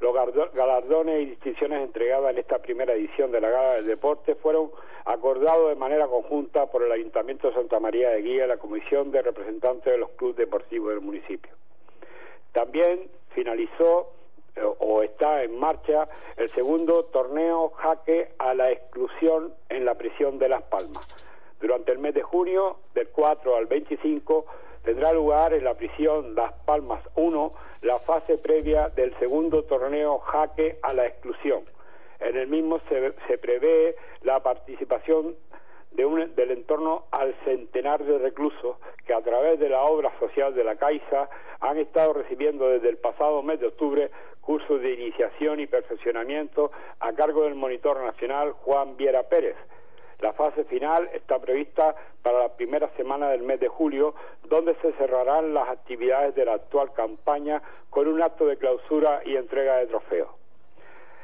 Los galardones y distinciones entregadas en esta primera edición de la Gala del Deporte fueron acordados de manera conjunta por el Ayuntamiento de Santa María de Guía y la Comisión de Representantes de los Clubes Deportivos del municipio. También finalizó o está en marcha el segundo torneo Jaque a la Exclusión en la prisión de Las Palmas. Durante el mes de junio, del cuatro al veinticinco, tendrá lugar en la prisión Las Palmas uno la fase previa del segundo torneo Jaque a la Exclusión. En el mismo se, se prevé la participación de un, del entorno al centenar de reclusos que, a través de la obra social de la Caixa, han estado recibiendo desde el pasado mes de octubre cursos de iniciación y perfeccionamiento a cargo del monitor nacional Juan Viera Pérez. La fase final está prevista para la primera semana del mes de julio, donde se cerrarán las actividades de la actual campaña con un acto de clausura y entrega de trofeos.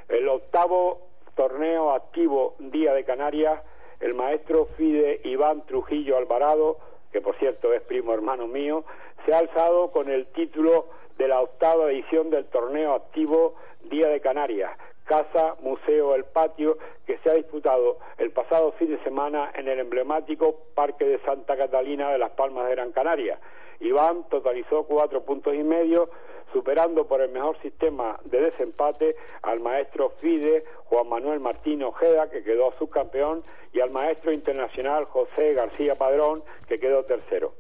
El octavo torneo activo Día de Canarias, el maestro Fide Iván Trujillo Alvarado, que por cierto es primo hermano mío, se ha alzado con el título de la octava edición del torneo activo Día de Canarias, Casa Museo El Patio, que se ha disputado el pasado fin de semana en el emblemático Parque de Santa Catalina de Las Palmas de Gran Canaria. Iván totalizó cuatro puntos y medio, superando por el mejor sistema de desempate al maestro Fide Juan Manuel Martín Ojeda, que quedó subcampeón, y al maestro internacional José García Padrón, que quedó tercero.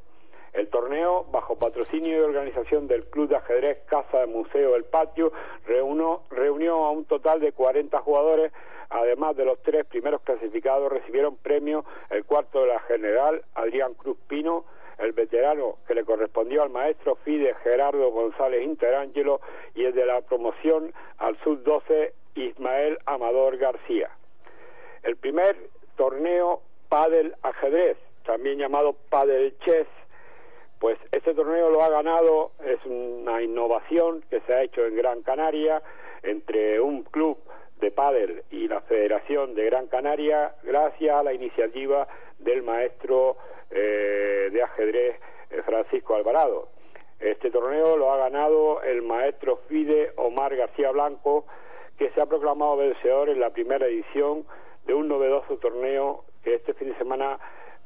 El torneo, bajo patrocinio y organización del Club de Ajedrez Casa de Museo El Patio, reunió, reunió a un total de cuarenta jugadores. Además de los tres primeros clasificados, recibieron premios el cuarto de la general, Adrián Cruz Pino, el veterano que le correspondió al maestro Fide Gerardo González Interángelo, y el de la promoción al sub doce, Ismael Amador García. El primer torneo Pádel Ajedrez, también llamado Pádel Chess, pues este torneo lo ha ganado, es una innovación que se ha hecho en Gran Canaria entre un club de pádel y la Federación de Gran Canaria, gracias a la iniciativa del maestro eh, de ajedrez eh, Francisco Alvarado. Este torneo lo ha ganado el maestro Fide Omar García Blanco, que se ha proclamado vencedor en la primera edición de un novedoso torneo que este fin de semana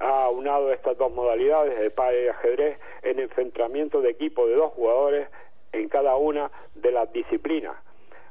ha aunado estas dos modalidades de pádel y ajedrez en enfrentamiento de equipo de dos jugadores en cada una de las disciplinas.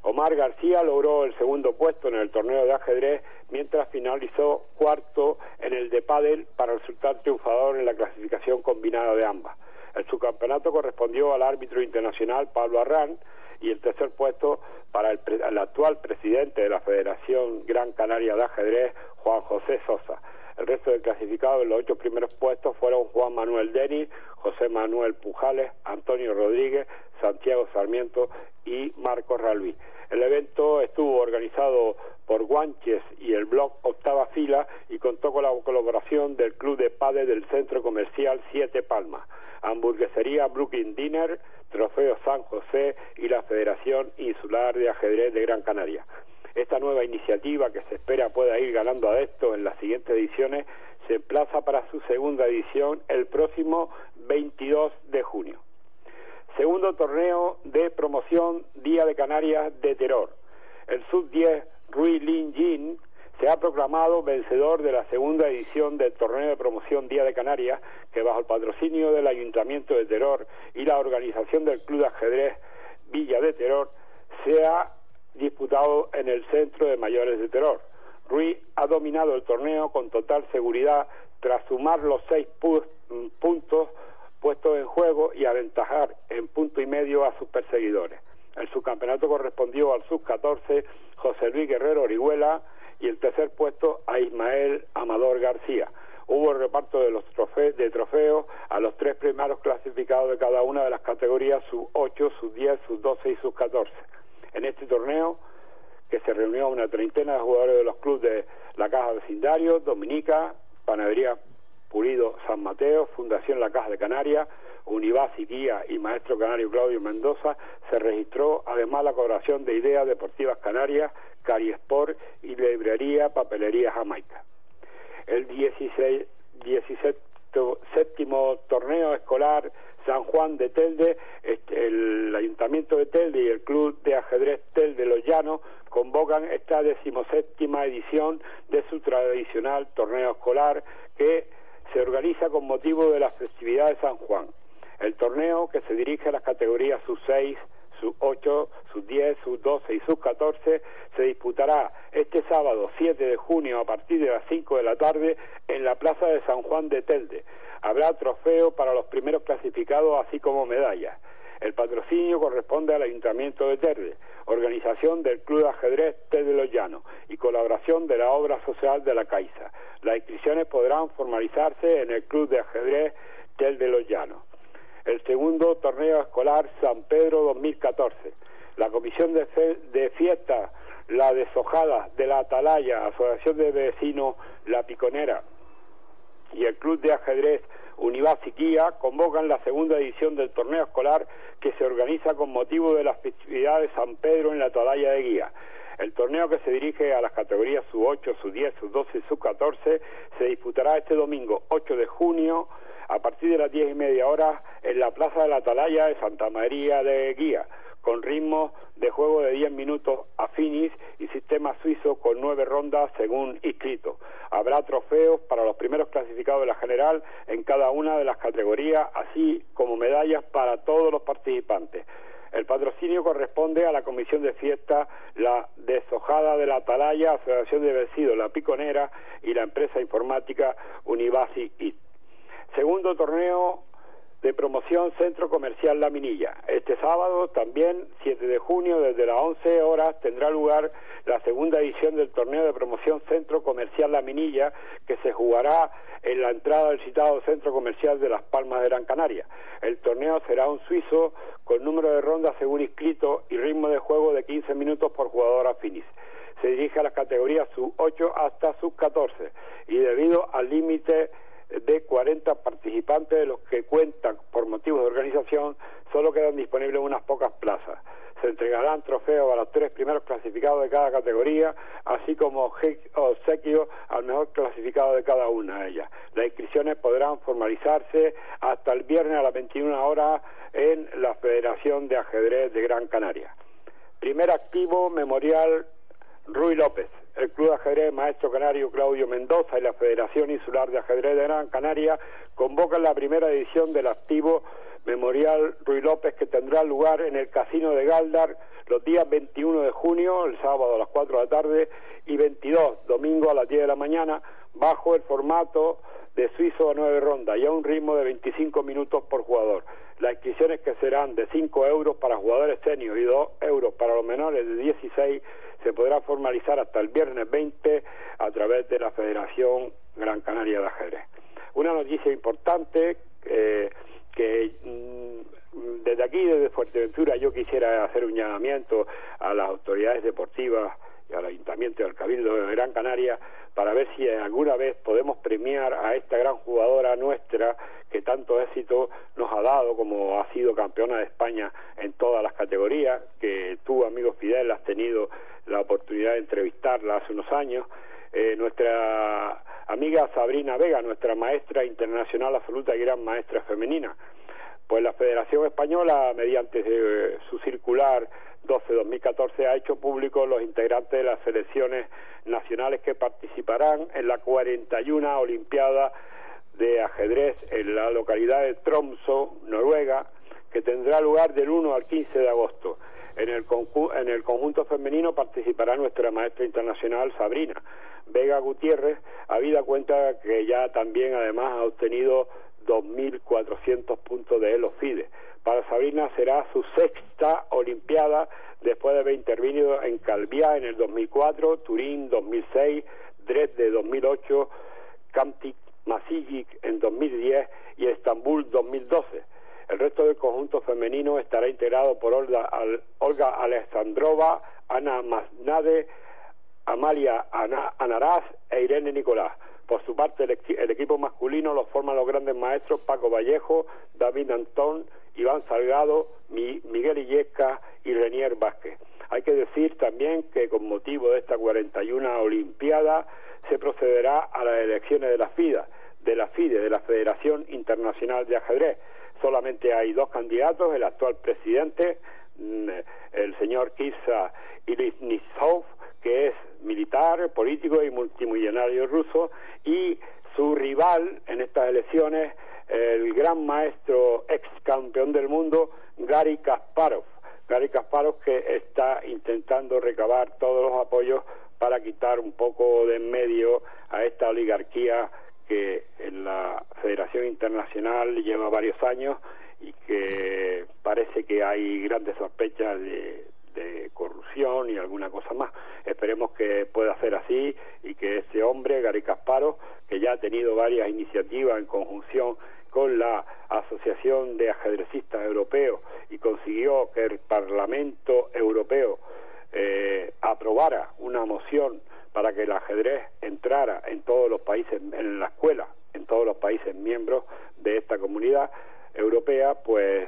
Omar García logró el segundo puesto en el torneo de ajedrez, mientras finalizó cuarto en el de pádel para resultar triunfador en la clasificación combinada de ambas. El subcampeonato correspondió al árbitro internacional Pablo Arrán, y el tercer puesto para el, pre- el actual presidente de la Federación Gran Canaria de Ajedrez, Juan José Sosa. El resto de clasificados en los ocho primeros puestos fueron Juan Manuel Denis, José Manuel Pujales, Antonio Rodríguez, Santiago Sarmiento y Marcos Ralví. El evento estuvo organizado por Guanches y el blog Octava Fila, y contó con la colaboración del Club de Pádel del Centro Comercial Siete Palmas, Hamburguesería Brooklyn Dinner, Trofeo San José y la Federación Insular de Ajedrez de Gran Canaria. Esta nueva iniciativa, que se espera pueda ir ganando adeptos en las siguientes ediciones, se emplaza para su segunda edición el próximo veintidós de junio. Segundo torneo de promoción Día de Canarias de Terror. El sub diez Rui Lin Jin se ha proclamado vencedor de la segunda edición del torneo de promoción Día de Canarias, que bajo el patrocinio del Ayuntamiento de Terror y la organización del Club de Ajedrez Villa de Terror se ha disputado en el Centro de Mayores de Terror. Ruiz ha dominado el torneo con total seguridad tras sumar los seis pu- puntos puestos en juego y aventajar en punto y medio a sus perseguidores. El subcampeonato correspondió al sub catorce José Luis Guerrero Orihuela, y el tercer puesto a Ismael Amador García. Hubo el reparto de los trofe- de trofeos a los tres primeros clasificados de cada una de las categorías sub ocho, sub diez, sub doce y sub catorce. En este torneo, que se reunió una treintena de jugadores de los clubes de La Caja Vecindario, Dominica, Panadería Pulido San Mateo, Fundación La Caja de Canarias, Univasi Guía y Maestro Canario Claudio Mendoza, se registró además la colaboración de Ideas Deportivas Canarias, Cariesport y Librería Papelería Jamaica. El dieciséis, diecisiete, séptimo torneo escolar San Juan de Telde, este, el Ayuntamiento de Telde y el Club de Ajedrez Telde Los Llanos convocan esta decimoséptima edición de su tradicional torneo escolar, que se organiza con motivo de la festividad de San Juan. El torneo, que se dirige a las categorías sub seis, sub ocho, sub diez, sub doce y sub catorce, se disputará este sábado siete de junio a partir de las cinco de la tarde en la Plaza de San Juan de Telde. Habrá trofeo para los primeros clasificados, así como medallas. El patrocinio corresponde al Ayuntamiento de Telde, organización del Club de Ajedrez Telde Los Llanos y colaboración de la Obra Social de la Caixa. Las inscripciones podrán formalizarse en el Club de Ajedrez Telde Los Llanos. El segundo torneo escolar San Pedro dos mil catorce. La Comisión de, Fe- de Fiestas La Deshojada de la Atalaya, Asociación de Vecinos La Piconera y el Club de Ajedrez Univasiquía convocan la segunda edición del torneo escolar que se organiza con motivo de las festividades de San Pedro en la Atalaya de Guía. El torneo, que se dirige a las categorías sub ocho, sub diez, sub doce y sub catorce, se disputará este domingo ocho de junio a partir de las diez y media horas en la Plaza de la Atalaya de Santa María de Guía, con ritmo de juego de diez minutos a finis y sistema suizo con nueve rondas según inscrito. Habrá trofeos para los primeros clasificados de la general en cada una de las categorías, así como medallas para todos los participantes. El patrocinio corresponde a la Comisión de Fiesta La Deshojada de la Atalaya, Asociación de Vecinos La Piconera y la empresa informática Univasi I T. Segundo torneo de promoción, Centro Comercial La Minilla. Este sábado, también siete de junio, desde las once horas, tendrá lugar la segunda edición del torneo de promoción Centro Comercial La Minilla, que se jugará en la entrada del citado Centro Comercial de Las Palmas de Gran Canaria. El torneo será un suizo con número de rondas según inscrito y ritmo de juego de quince minutos por jugador a finis. Se dirige a las categorías sub ocho hasta sub catorce y, debido al límite de cuarenta participantes de los que cuentan por motivos de organización, solo quedan disponibles unas pocas plazas. Se entregarán trofeos a los tres primeros clasificados de cada categoría, así como obsequios al mejor clasificado de cada una de ellas. Las inscripciones podrán formalizarse hasta el viernes a las veintiuna horas en la Federación de Ajedrez de Gran Canaria. Primer activo, Memorial Ruy López. El Club de Ajedrez Maestro Canario Claudio Mendoza y la Federación Insular de Ajedrez de Gran Canaria convocan la primera edición del activo Memorial Ruy López, que tendrá lugar en el Casino de Galdar los días veintiuno de junio, el sábado a las cuatro de la tarde, y veintidós, domingo a las diez de la mañana, bajo el formato de suizo a nueve rondas y a un ritmo de veinticinco minutos por jugador. Las inscripciones, que serán de cinco euros para jugadores senior y dos euros para los menores de dieciséis, se podrá formalizar hasta el viernes veinte a través de la Federación Gran Canaria de Ajedrez. Una noticia importante eh, que mm, desde aquí, desde Fuerteventura, yo quisiera hacer un llamamiento a las autoridades deportivas y al Ayuntamiento y al Cabildo de Gran Canaria para ver si alguna vez podemos premiar a esta gran jugadora nuestra que tanto éxito nos ha dado, como ha sido campeona de España en todas las categorías, que tú, amigo Fidel, has tenido la oportunidad de entrevistarla hace unos años. Eh, nuestra amiga Sabrina Vega, nuestra maestra internacional absoluta y gran maestra femenina. Pues la Federación Española, mediante eh, su circular doce barra dos mil catorce, ha hecho público los integrantes de las selecciones nacionales que participarán en la cuarenta y una Olimpiada de Ajedrez en la localidad de Tromsø, Noruega, que tendrá lugar del uno al quince de agosto. En el, en el conjunto femenino participará nuestra maestra internacional Sabrina Vega Gutiérrez, habida cuenta que ya también además ha obtenido dos mil cuatrocientos puntos de Elo FIDE. Para Sabrina será su sexta Olimpiada, después de haber intervenido en Calviá en el dos mil cuatro, Turín dos mil seis, Dresde dos mil ocho, Kamtik Masijik en dos mil diez y Estambul dos mil doce. El resto del conjunto femenino estará integrado por Olga, Al, Olga Alexandrova, Ana Masnade, Amalia Ana, Anaraz e Irene Nicolás. Por su parte, el, el equipo masculino lo forman los grandes maestros Paco Vallejo, David Antón, Iván Salgado, Mi, Miguel Illesca y Renier Vázquez. Hay que decir también que, con motivo de esta cuarenta y una Olimpiada, se procederá a las elecciones de la FIDA, de la FIDE, de la Federación Internacional de Ajedrez. Solamente hay dos candidatos: el actual presidente, el señor Kirsa Ilynikov, que es militar, político y multimillonario ruso, y su rival en estas elecciones, el gran maestro ex campeón del mundo, Garry Kasparov. Garry Kasparov, que está intentando recabar todos los apoyos para quitar un poco de en medio a esta oligarquía que en la Federación Internacional lleva varios años y que parece que hay grandes sospechas de, de corrupción y alguna cosa más. Esperemos que pueda ser así y que ese hombre, Garry Kasparov, que ya ha tenido varias iniciativas en conjunción con la Asociación de Ajedrecistas Europeos y consiguió que el Parlamento Europeo eh, aprobara una moción para que el ajedrez entrara en todos los países, en la escuela, en todos los países miembros de esta comunidad europea, pues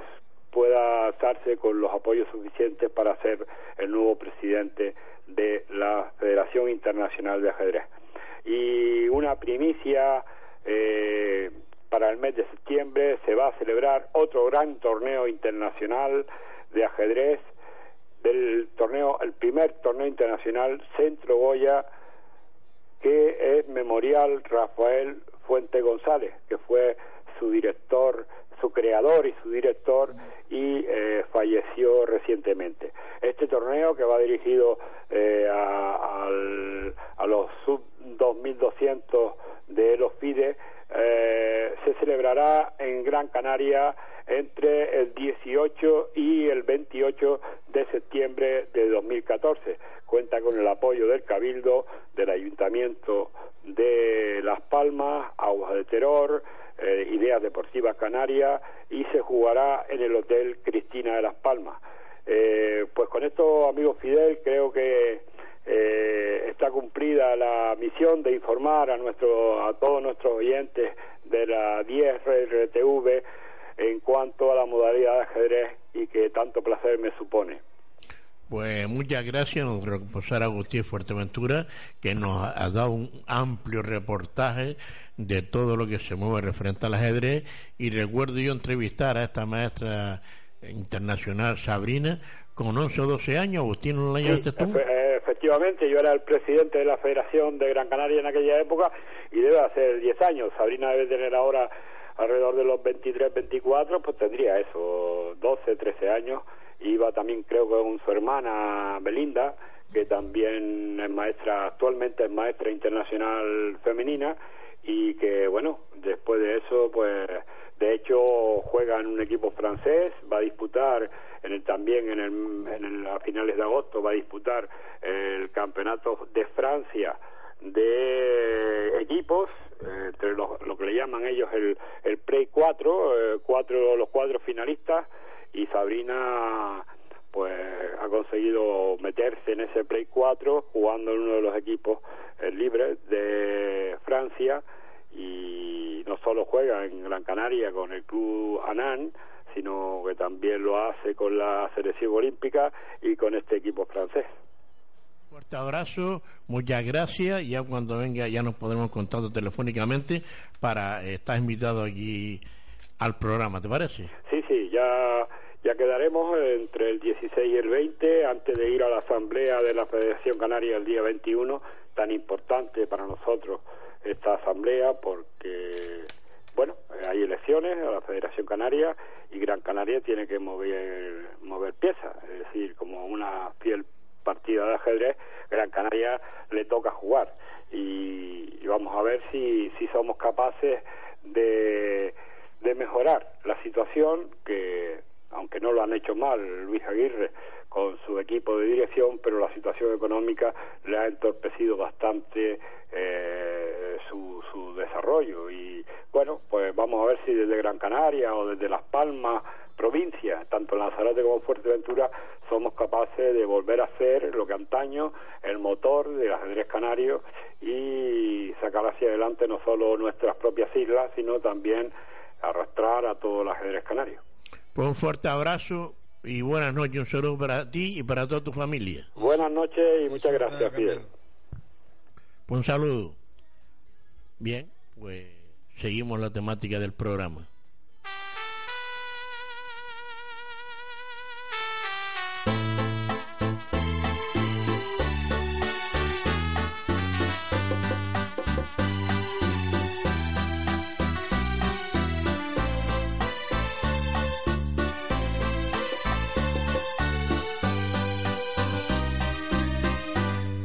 pueda alzarse con los apoyos suficientes para ser el nuevo presidente de la Federación Internacional de Ajedrez. Y una primicia, eh, para el mes de septiembre se va a celebrar otro gran torneo internacional de ajedrez, del torneo, el primer torneo internacional Centro Goya, que es Memorial Rafael Fuente González, que fue su director, su creador y su director, y eh, falleció recientemente. Este torneo, que va dirigido eh, a, al, a los sub dos mil doscientos de los FIDE, eh, se celebrará en Gran Canaria entre el dieciocho y el veintiocho de septiembre de dos mil catorce. Cuenta con el apoyo del Cabildo, del Ayuntamiento de Las Palmas, Aguas de Terror, eh, Ideas Deportivas Canarias, y se jugará en el Hotel Cristina de Las Palmas. Eh, pues con esto, amigo Fidel, creo que eh, está cumplida la misión de informar a, nuestro, a todos nuestros oyentes de la diez R T V en cuanto a la modalidad de ajedrez y que tanto placer me supone. Pues muchas gracias, don Reposar Agustín Fuerteventura, que nos ha dado un amplio reportaje de todo lo que se mueve referente al ajedrez. Y recuerdo yo entrevistar a esta maestra internacional, Sabrina, con once o doce años. Agustín, ¿no la llevaste tú? Efectivamente, yo era el presidente de la Federación de Gran Canaria en aquella época, y debe hacer diez años. Sabrina debe tener ahora alrededor de los veintitrés, veinticuatro, pues tendría eso, doce, trece años. Iba también, creo, con su hermana Belinda, que también es maestra, actualmente es maestra internacional femenina, y que, bueno, después de eso, pues, de hecho, juega en un equipo francés, va a disputar en el, también en el, en el, a finales de agosto, va a disputar el campeonato de Francia de equipos, eh, entre los, lo que le llaman ellos el, el Pre cuatro, eh, cuatro, los cuatro finalistas. Y Sabrina, pues, ha conseguido meterse en ese Play cuatro jugando en uno de los equipos eh, libres de Francia, y no solo juega en Gran Canaria con el club Annan, sino que también lo hace con la selección olímpica y con este equipo francés. Fuerte abrazo, muchas gracias. Ya cuando venga ya nos podremos contactar telefónicamente para eh, estar invitado aquí al programa, ¿te parece? Sí, sí, ya, ya quedaremos entre el dieciséis y el veinte, antes de ir a la asamblea de la Federación Canaria el día veintiuno, tan importante para nosotros esta asamblea, porque, bueno, hay elecciones a la Federación Canaria y Gran Canaria tiene que mover, mover piezas, es decir, como una fiel partida de ajedrez, Gran Canaria le toca jugar, y, y vamos a ver si, si somos capaces de... de mejorar la situación, que aunque no lo han hecho mal Luis Aguirre con su equipo de dirección, pero la situación económica le ha entorpecido bastante eh, su, su desarrollo. Y bueno, pues vamos a ver si desde Gran Canaria o desde Las Palmas provincia, tanto Lanzarote como Fuerteventura, somos capaces de volver a ser lo que antaño, el motor del ajedrez canario, y sacar hacia adelante no solo nuestras propias islas, sino también arrastrar a todo el ajedrez canario. Pues un fuerte abrazo y buenas noches, un saludo para ti y para toda tu familia. Buenas noches y muchas gracias, Fidel. Pues un saludo. Bien, pues seguimos la temática del programa.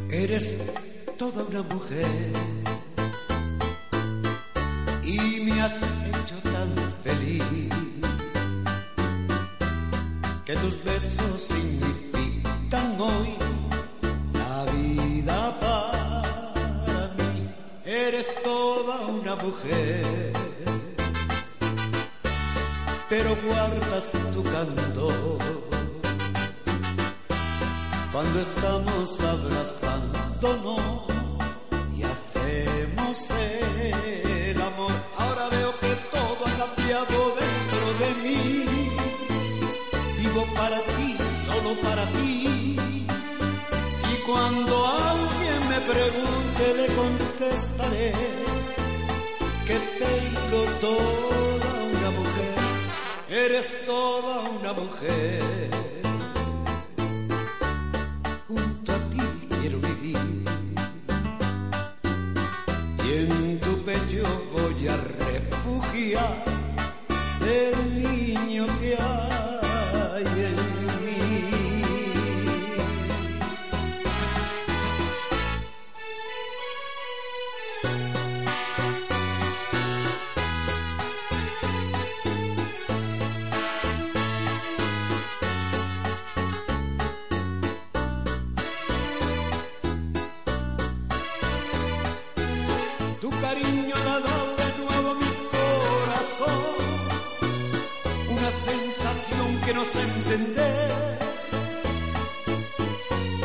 Eres toda una mujer y me has hecho tan feliz que tus besos significan hoy la vida para mí. Eres toda una mujer, pero guardas tu candor cuando estamos abrazándonos y hacemos el amor. Ahora veo que todo ha cambiado dentro de mí. Vivo para ti, solo para ti. Y cuando alguien me pregunte, le contestaré que tengo toda una mujer. Eres toda una mujer. Junto a ti quiero vivir y en tu pecho voy a refugiar el niño que hay en mí. Tu cariño le ha dado de nuevo a mi corazón una sensación que no sé entender.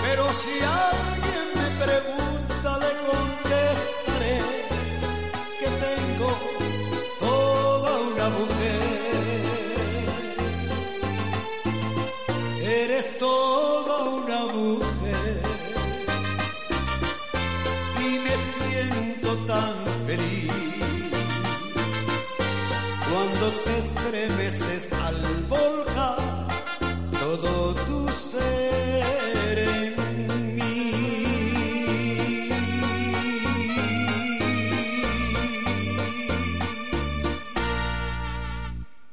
Pero si alguien me pregunta, le contestaré que tengo toda una mujer. Eres toda una mujer y me siento tan feliz. Cuando te estremeces al volcar todo tu ser en mí.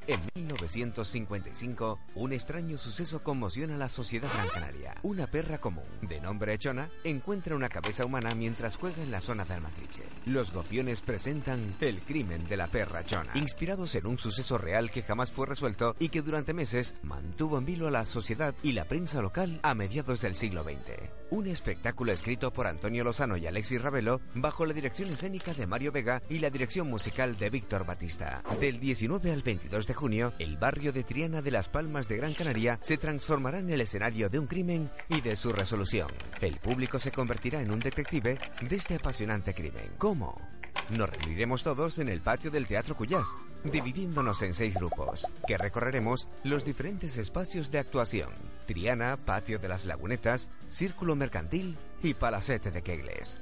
En mil novecientos cincuenta y cinco, un extraño suceso conmociona a la sociedad gran canaria. Una perra común, de nombre Echona, encuentra una cabeza humana mientras juega en la zona de Almatriche. Los gofiones presentan El crimen de la perra Chona, inspirados en un suceso real que jamás fue resuelto y que durante meses mantuvo en vilo a la sociedad y la prensa local a mediados del siglo veinte. Un espectáculo escrito por Antonio Lozano y Alexis Ravelo bajo la dirección escénica de Mario Vega y la dirección musical de Víctor Batista. Del diecinueve al veintidós de junio, el barrio de Triana de Las Palmas de Gran Canaria se transformará en el escenario de un crimen y de su resolución. El público se convertirá en un detective de este apasionante crimen. Nos reuniremos todos en el patio del Teatro Cuyás, dividiéndonos en seis grupos, que recorreremos los diferentes espacios de actuación: Triana, Patio de las Lagunetas, Círculo Mercantil y Palacete de Kegles.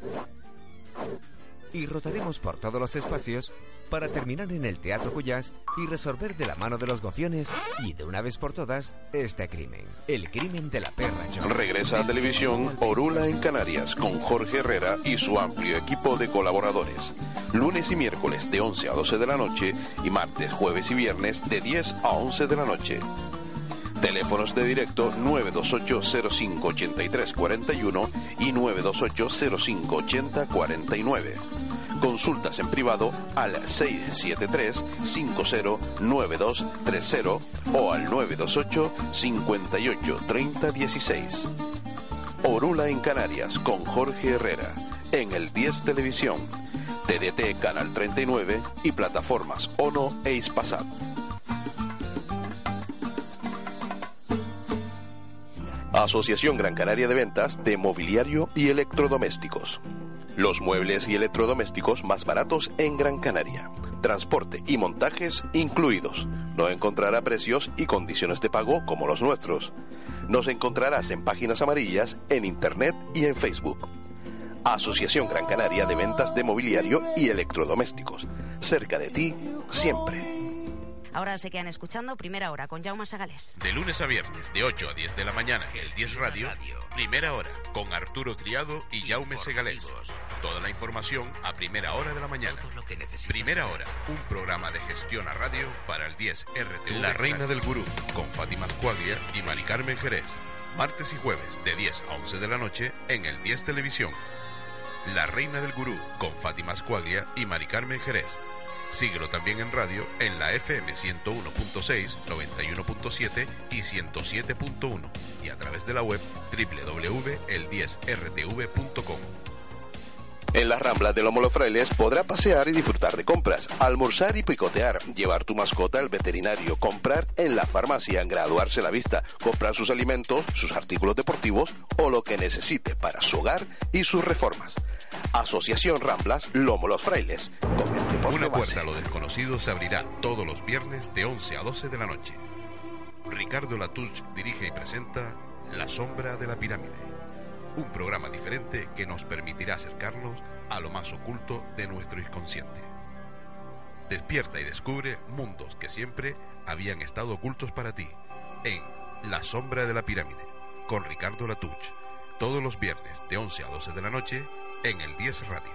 Y rotaremos por todos los espacios para terminar en el Teatro Cuyás y resolver de la mano de los gofiones y de una vez por todas este crimen. El crimen de la perra Chona. Regresa a televisión Orula en Canarias con Jorge Herrera y su amplio equipo de colaboradores. Lunes y miércoles de once a doce de la noche y martes, jueves y viernes de diez a once de la noche. Teléfonos de directo nueve dos ocho cero cinco ocho tres cuatro uno y nueve dos ocho cero cinco ocho cero cuatro nueve. Consultas en privado al seis siete tres cinco cero nueve dos tres cero o al nueve dos ocho cincuenta y ocho treinta dieciséis. Orula en Canarias con Jorge Herrera en el diez Televisión, T D T Canal treinta y nueve y plataformas ONO e Ispasat. Asociación Gran Canaria de Ventas de Mobiliario y Electrodomésticos. Los muebles y electrodomésticos más baratos en Gran Canaria. Transporte y montajes incluidos. No encontrará precios y condiciones de pago como los nuestros. Nos encontrarás en páginas amarillas, en internet y en Facebook. Asociación Gran Canaria de Ventas de Mobiliario y Electrodomésticos. Cerca de ti, siempre. Ahora se quedan escuchando Primera Hora con Jaume Sagalés. De lunes a viernes, de ocho a diez de la mañana, en el diez Radio, Primera Hora, con Arturo Criado y Jaume Sagalés. Toda la información a primera hora de la mañana. Primera Hora, un programa de gestión a radio para el diez R T V. La Reina del Gurú, con Fátima Escuaglia y Mari Carmen Jerez. Martes y jueves, de diez a once de la noche, en el diez Televisión. La Reina del Gurú, con Fátima Escuaglia y Mari Carmen Jerez. Síguelo también en radio en la F M ciento uno punto seis, noventa y uno punto siete y ciento siete punto uno y a través de la web doble u doble u doble u punto el diez r t v punto com. En las Ramblas de Lomo Los Frailes podrá pasear y disfrutar de compras, almorzar y picotear, llevar tu mascota al veterinario, comprar en la farmacia, graduarse la vista, comprar sus alimentos, sus artículos deportivos o lo que necesite para su hogar y sus reformas. Asociación Ramblas Lomo Los Frailes. Una puerta a lo desconocido se abrirá todos los viernes de once a doce de la noche. Ricardo Latouche dirige y presenta La Sombra de la Pirámide, un programa diferente que nos permitirá acercarnos a lo más oculto de nuestro inconsciente. Despierta y descubre mundos que siempre habían estado ocultos para ti en La Sombra de la Pirámide con Ricardo Latouche, todos los viernes de once a doce de la noche en el diez Radio.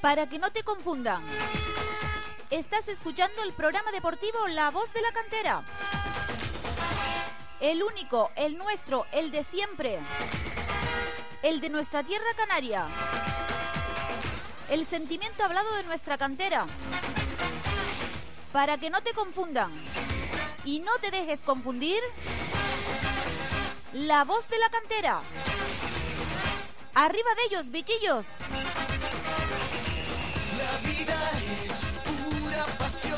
Para que no te confundan, estás escuchando el programa deportivo La Voz de la Cantera. El único, el nuestro, el de siempre. El de nuestra tierra canaria. El sentimiento hablado de nuestra cantera. Para que no te confundan y no te dejes confundir, La Voz de la Cantera. Arriba de ellos, bichillos. La vida es pura pasión,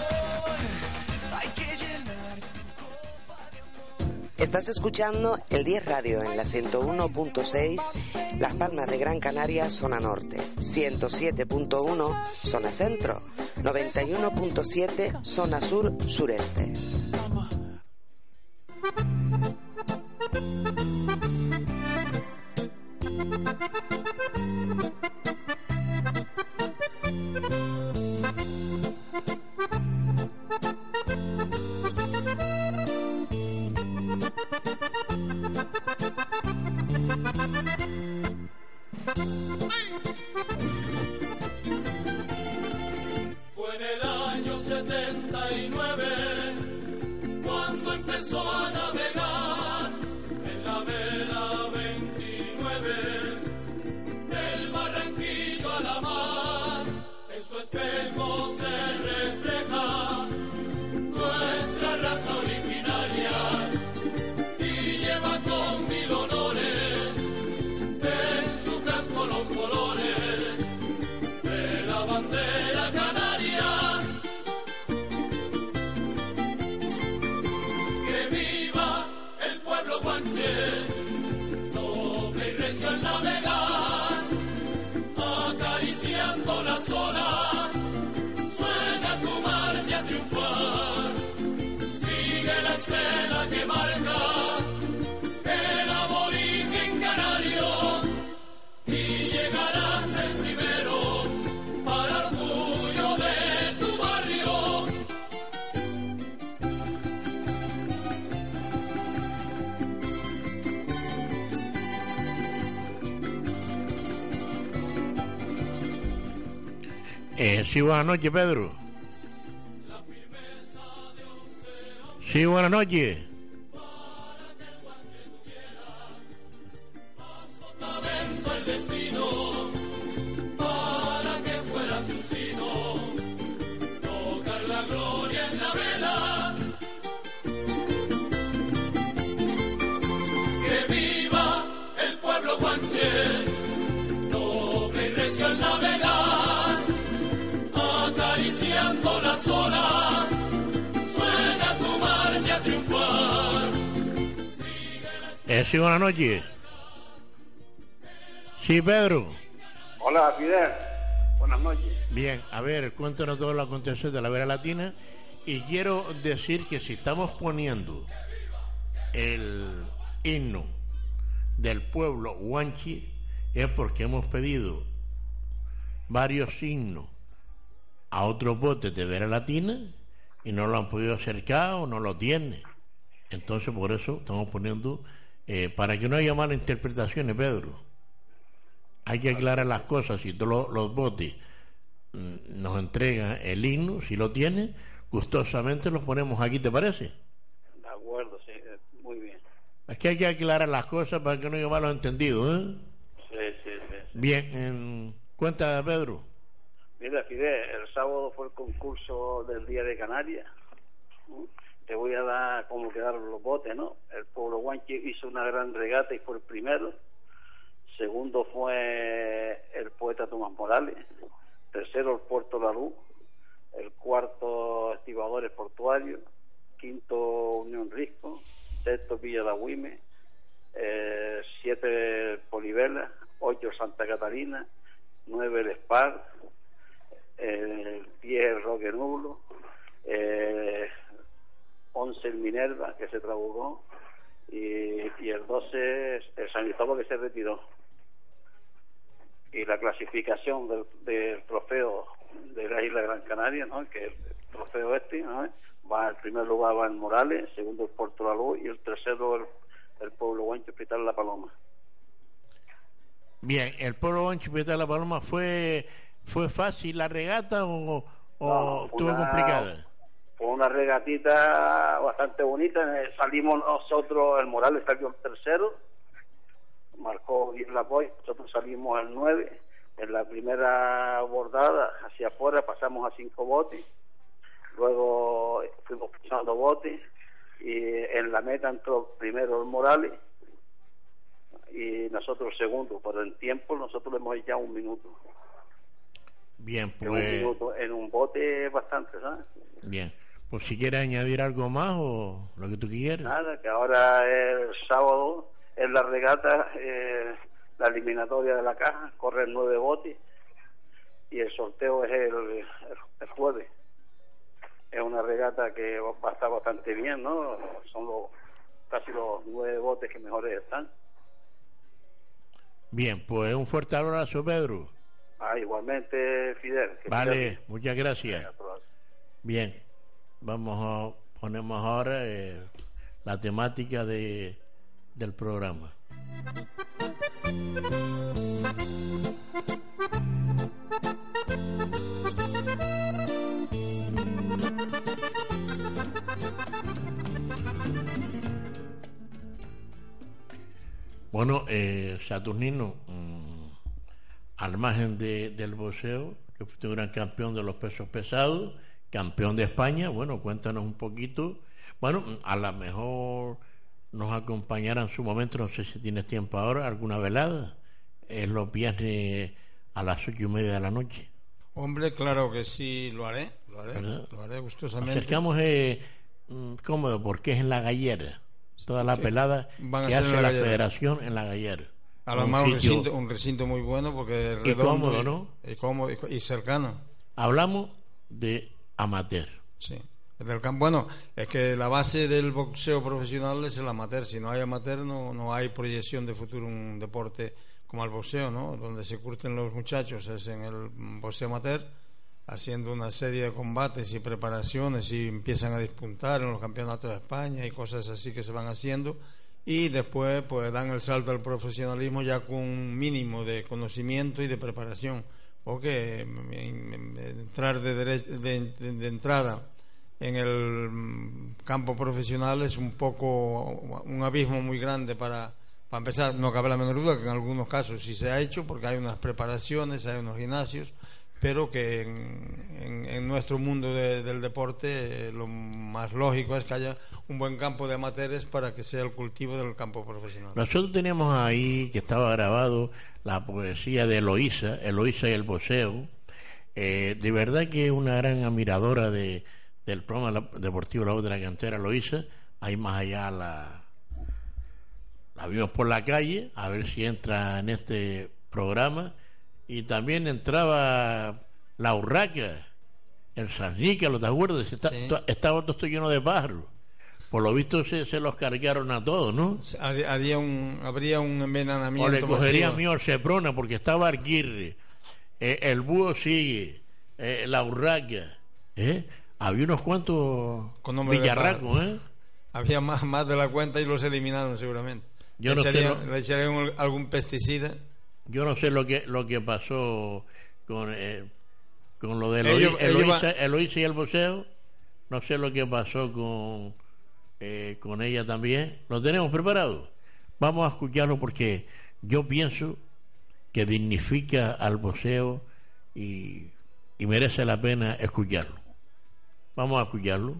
hay que llenar tu copa de amor. Estás escuchando el diez Radio en la ciento uno punto seis, Las Palmas de Gran Canaria, zona norte, ciento siete punto uno, zona centro, noventa y uno punto siete, zona sur, sureste. Sí, buenas noches, Pedro. Sí, buenas noches. Sí, buenas noches. Sí, Pedro. Hola, Fidel. Buenas noches. Bien, a ver, cuéntanos todo lo acontecido de la Vera Latina. Y quiero decir que si estamos poniendo el himno del pueblo guanchi es porque hemos pedido varios himnos a otros botes de Vera Latina y no lo han podido acercar o no lo tienen. Entonces, por eso estamos poniendo... Eh, para que no haya malas interpretaciones, Pedro, hay que aclarar las cosas. Si lo, los botes mm, nos entregan el himno, si lo tienen, gustosamente los ponemos aquí, ¿te parece? De acuerdo, sí, muy bien. Aquí hay que aclarar las cosas para que no haya malos entendidos, ¿eh? Sí, sí, sí, sí. Bien, eh, cuenta, Pedro. Mira, Fidel, el sábado fue el concurso del Día de Canarias. ¿No? Te voy a dar cómo quedaron los botes, ¿no? El pueblo guanche hizo una gran regata y fue el primero. Segundo fue el poeta Tomás Morales. Tercero, el puerto La Luz. El cuarto, Estibadores Portuarios. Quinto, Unión Risco. Sexto, Villa La Güime. Eh, siete, Polivela. Ocho, Santa Catalina. Nueve, El Espar. Eh, diez, el Roque Nublo. Eh, once, el Minerva, que se trabujó. Y, y el doce, el San Cristóbal, que se retiró. Y la clasificación del, del trofeo de la isla Gran Canaria, ¿no? Que el trofeo este, ¿no? Va al primer lugar va el Morales, el segundo el Puerto La Luz y el tercero el, el Pueblo Guancho Hospital La Paloma. Bien, el Pueblo Guancho Hospital La Paloma, ¿fue fue fácil la regata o, o no, estuvo complicada? Fue una regatita bastante bonita. Salimos nosotros, el Morales salió el tercero, marcó bien la boya, nosotros salimos al nueve. En la primera bordada hacia afuera pasamos a cinco botes, luego fuimos pisando botes y en la meta entró primero el Morales y nosotros segundo, pero en tiempo nosotros le hemos echado un minuto. Bien, pues... Un minuto en un bote bastante, ¿sabes? Bien, pues si quieres añadir algo más o lo que tú quieras. Nada, que ahora el sábado en la regata, eh, la eliminatoria de la caja, corren nueve botes y el sorteo es el, el, el jueves. Es una regata que va a estar bastante bien, ¿no? Son los casi los nueve botes que mejores están. Bien, pues un fuerte abrazo, Pedro. Ah, igualmente, Fidel. Vale, Fidel, muchas gracias. Bien, vamos a ponemos ahora eh, la temática de del programa. Bueno, eh, Saturnino, mmm, al margen de, del boxeo, que fuiste un gran campeón de los pesos pesados, campeón de España, bueno, cuéntanos un poquito. Bueno, a lo mejor nos acompañará en su momento, no sé si tienes tiempo ahora, alguna velada, es los viernes a las ocho y media de la noche. Hombre, claro que sí, lo haré, lo haré, ¿verdad? Lo haré gustosamente. Acercamos eh, cómodo, porque es en la Gallera, todas las sí, veladas van a que ser hace en la, la Federación en la Gallera. A lo más un recinto, un recinto muy bueno porque es redondo y cómodo, y, ¿no? Y cómodo y, y cercano. Hablamos de amateur. Sí. Del campo. Bueno, es que la base del boxeo profesional es el amateur. Si no hay amateur, no, no hay proyección de futuro un deporte como el boxeo, ¿no? Donde se curten los muchachos es en el boxeo amateur, haciendo una serie de combates y preparaciones y empiezan a despuntar en los campeonatos de España y cosas así que se van haciendo y después pues dan el salto al profesionalismo ya con un mínimo de conocimiento y de preparación, porque entrar de, dere- de, de, de entrada en el campo profesional es un poco un abismo muy grande para, para empezar. No cabe la menor duda que en algunos casos sí se ha hecho porque hay unas preparaciones, hay unos gimnasios, pero que en, en, en nuestro mundo de, del deporte eh, lo más lógico es que haya un buen campo de amateurs para que sea el cultivo del campo profesional. Nosotros teníamos ahí, que estaba grabado, la poesía de Eloísa, Eloísa y el boxeo. Eh, de verdad que es una gran admiradora de del programa deportivo La Voz de la Cantera, lo hice. Ahí más allá la, la vimos por la calle, a ver si entra en este programa. Y también entraba la Urraca, el Sannícalo, ¿te acuerdas? Está, sí. Estaba todo esto lleno de pájaros. Por lo visto se, se los cargaron a todos, ¿no? Habría un, habría un envenenamiento. O le cogería a mí al Seprona, porque estaba Arguirre. Eh, el búho sigue, eh, la Urraca, ¿eh? Había unos cuantos villarracos, ¿eh? Había más, más de la cuenta y los eliminaron seguramente. Yo no echaría, sé lo... Le echarían algún pesticida. Yo no sé lo que lo que pasó con eh, con lo de Eloísa, Eloísa, Eloísa y el boxeo. No sé lo que pasó con eh, con ella también. Lo tenemos preparado. Vamos a escucharlo porque yo pienso que dignifica al boxeo y y merece la pena escucharlo. Vamos a escucharlo.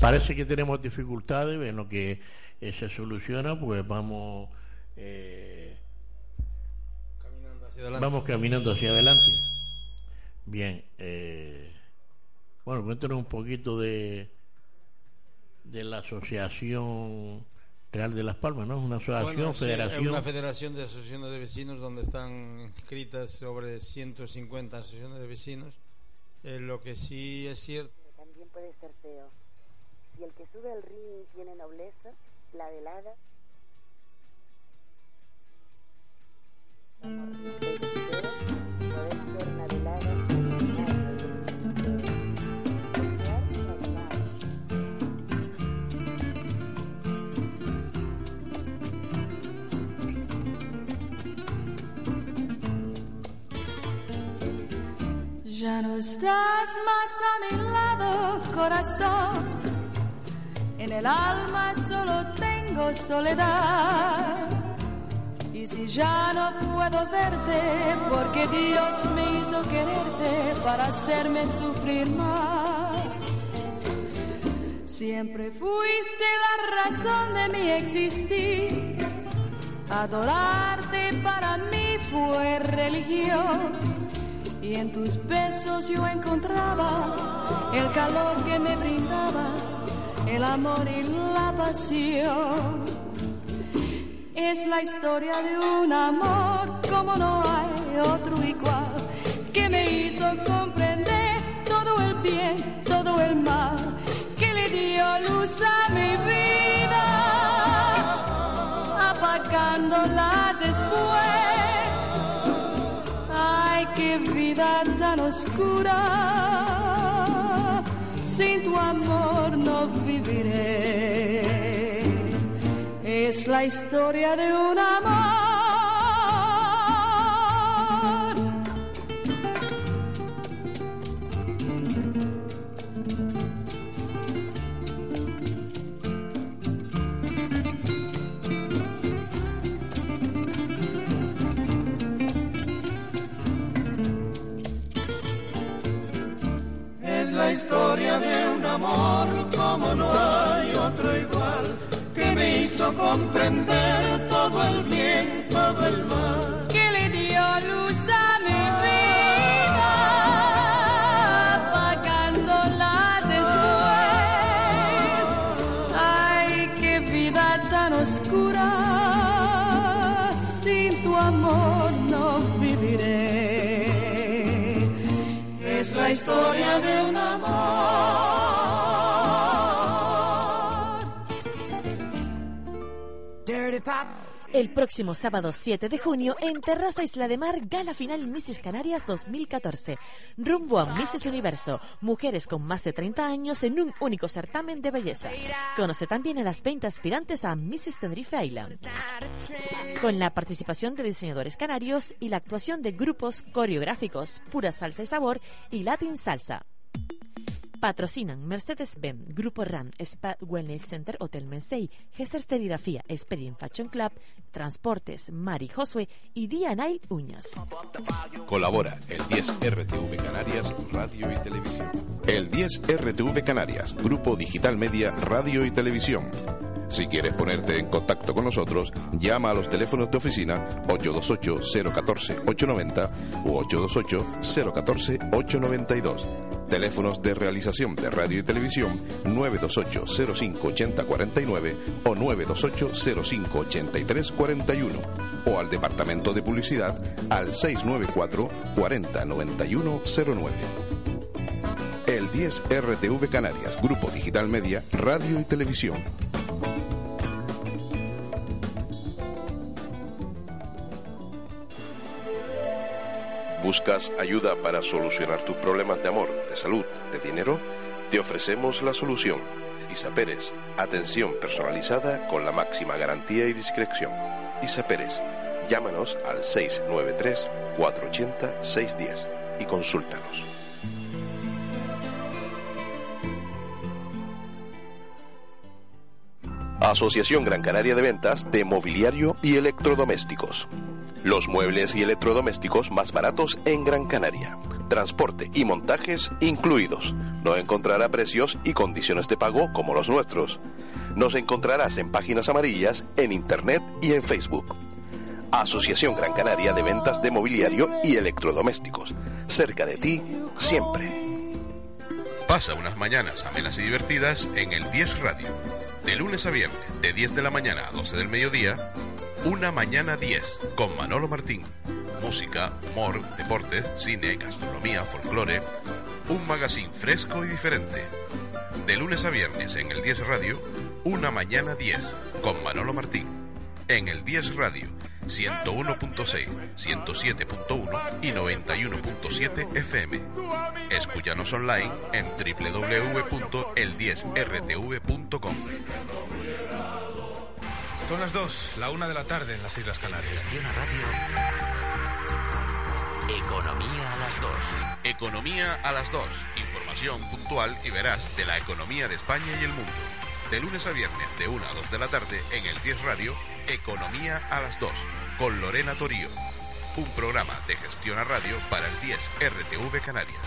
Parece que tenemos dificultades, en lo que eh, se soluciona, pues vamos eh, caminando hacia adelante. Vamos caminando hacia adelante. Bien, eh, bueno, cuéntanos un poquito de de la Asociación Real de Las Palmas, ¿no? Es una asociación, bueno, sí, federación. Es una federación de asociaciones de vecinos donde están inscritas sobre ciento cincuenta asociaciones de vecinos. Eh, lo que sí es cierto. También puede ser feo. Y el que sube al ring tiene nobleza, la velada. Podemos ver una velada. Ya no estás más a mi lado, corazón. En el alma solo tengo soledad. Y si ya no puedo verte, porque Dios me hizo quererte para hacerme sufrir más. Siempre fuiste la razón de mi existir. Adorarte para mí fue religión. Y en tus besos yo encontraba el calor que me brindaba el amor y la pasión. Es la historia de un amor como no hay otro igual, que me hizo comprender todo el bien, todo el mal, que le dio luz a mi vida, apagándola después. Ay, qué vida tan oscura. Sin tu amor no viviré. Es la historia de un amor. Es la historia de un amor como no hay otro igual, que me hizo comprender todo el bien, todo el mal, que le dio luz a mi vida, apagándola después. Ay, qué vida tan oscura, sin tu amor no viviré. Es la historia de un amor. El próximo sábado siete de junio en Terraza Isla de Mar, Gala Final Misses Canarias dos mil catorce. Rumbo a Misses Universo, mujeres con más de treinta años en un único certamen de belleza. Conoce también a las veinte aspirantes a Misses Tenerife Island, con la participación de diseñadores canarios y la actuación de grupos coreográficos Pura Salsa y Sabor y Latin Salsa. Patrocinan Mercedes-Benz, Grupo RAM, Spa Wellness Center, Hotel Mensei, Gesser Serigrafía, Experian Fashion Club, Transportes, Mari Josue y Dianail Uñas. Colabora el diez R T V Canarias, Radio y Televisión. El diez R T V Canarias, Grupo Digital Media, Radio y Televisión. Si quieres ponerte en contacto con nosotros, llama a los teléfonos de oficina ocho dos ocho, cero uno cuatro, ocho nueve cero u ocho dos ocho, cero uno cuatro, ocho nueve dos. Teléfonos de realización de radio y televisión nueve dos ocho, cero cinco, ocho cero cuatro nueve o nueve dos ocho, cero cinco, ocho tres cuatro uno. O al departamento de publicidad al seis nueve cuatro, cuatro cero nueve uno cero nueve. El diez R T V Canarias, Grupo Digital Media, Radio y Televisión. ¿Buscas ayuda para solucionar tus problemas de amor, de salud, de dinero? Te ofrecemos la solución. Isa Pérez, atención personalizada con la máxima garantía y discreción. Isa Pérez, llámanos al seis nueve tres, cuatro ochenta, seis diez y consúltanos. Asociación Gran Canaria de Ventas de Mobiliario y Electrodomésticos. Los muebles y electrodomésticos más baratos en Gran Canaria. Transporte y montajes incluidos. No encontrará precios y condiciones de pago como los nuestros. Nos encontrarás en páginas amarillas, en internet y en Facebook. Asociación Gran Canaria de Ventas de Mobiliario y Electrodomésticos. Cerca de ti, siempre. Pasa unas mañanas amenas y divertidas en el diez Radio. De lunes a viernes, de diez de la mañana a doce del mediodía, Una Mañana diez, con Manolo Martín. Música, humor, deportes, cine, gastronomía, folclore. Un magazine fresco y diferente. De lunes a viernes en el diez Radio, Una Mañana diez, con Manolo Martín. En el diez Radio, ciento uno punto seis, ciento siete punto uno y noventa y uno punto siete F M. Escúchanos online en doble u doble u doble u punto el diez r t v punto com. Son las dos, la una de la tarde en las Islas Canarias. Gestiona Radio. Economía a las dos. Economía a las dos. Información puntual y veraz de la economía de España y el mundo. De lunes a viernes de una a dos de la tarde en el diez Radio, Economía a las dos, con Lorena Torío. Un programa de Gestiona Radio para el diez R T V Canarias.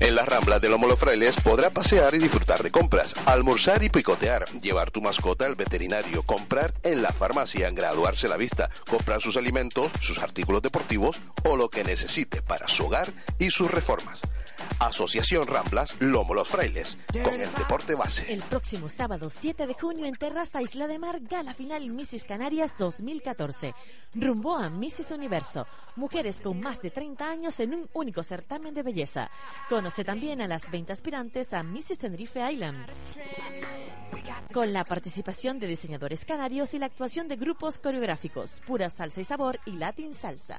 En las Ramblas de Lomo Los Frailes podrá pasear y disfrutar de compras, almorzar y picotear, llevar tu mascota al veterinario, comprar en la farmacia, graduarse la vista, comprar sus alimentos, sus artículos deportivos o lo que necesite para su hogar y sus reformas. Asociación Ramblas Lomo Los Frailes, con el deporte base. El próximo sábado siete de junio en Terraza Isla de Mar, gala final Missis Canarias dos mil catorce. Rumbo a Missis Universo. Mujeres con más de treinta años en un único certamen de belleza. Conoce también a las veinte aspirantes a Missis Tenerife Island, con la participación de diseñadores canarios y la actuación de grupos coreográficos Pura Salsa y Sabor y Latin Salsa.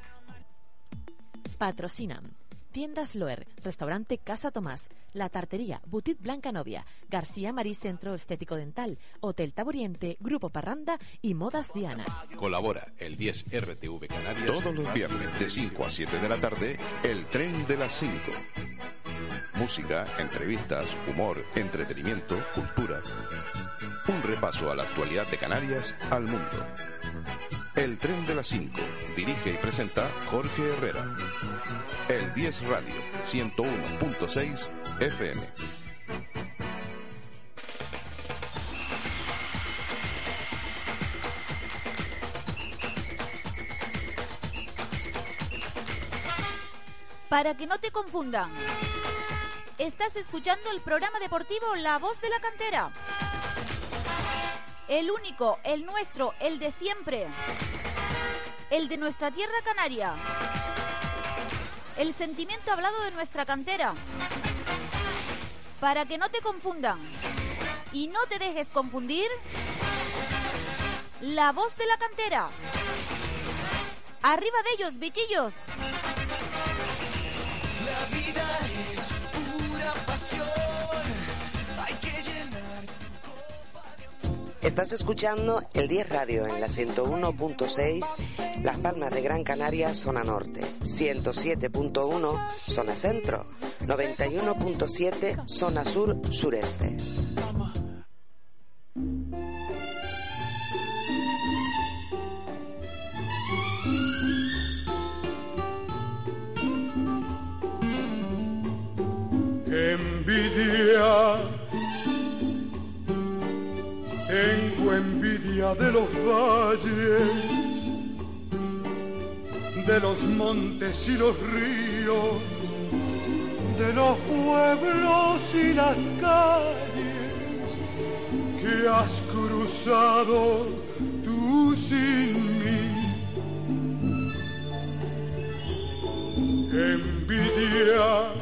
Patrocinan Tiendas Loer, Restaurante Casa Tomás, La Tartería, Boutique Blanca Novia, García Marí Centro Estético Dental, Hotel Taburiente, Grupo Parranda y Modas Diana. Colabora el diez R T V Canarias todos los viernes de cinco a siete de la tarde, El Tren de las cinco. Música, entrevistas, humor, entretenimiento, cultura. Un repaso a la actualidad de Canarias al mundo. El Tren de las cinco, dirige y presenta Jorge Herrera. El diez Radio, ciento uno punto seis F M. Para que no te confundan, estás escuchando el programa deportivo La Voz de la Cantera. El único, el nuestro, el de siempre. El de nuestra tierra canaria. El sentimiento hablado de nuestra cantera. Para que no te confundan y no te dejes confundir, La Voz de la Cantera. Arriba de ellos, bichillos. La vida es pura pasión. Estás escuchando el diez Radio en la ciento uno punto seis, Las Palmas de Gran Canaria, zona norte, ciento siete punto uno, zona centro, noventa y uno punto siete, zona sur, sureste. Envidia. Tengo envidia de los valles, de los montes y los ríos, de los pueblos y las calles que has cruzado tú sin mí. Envidia,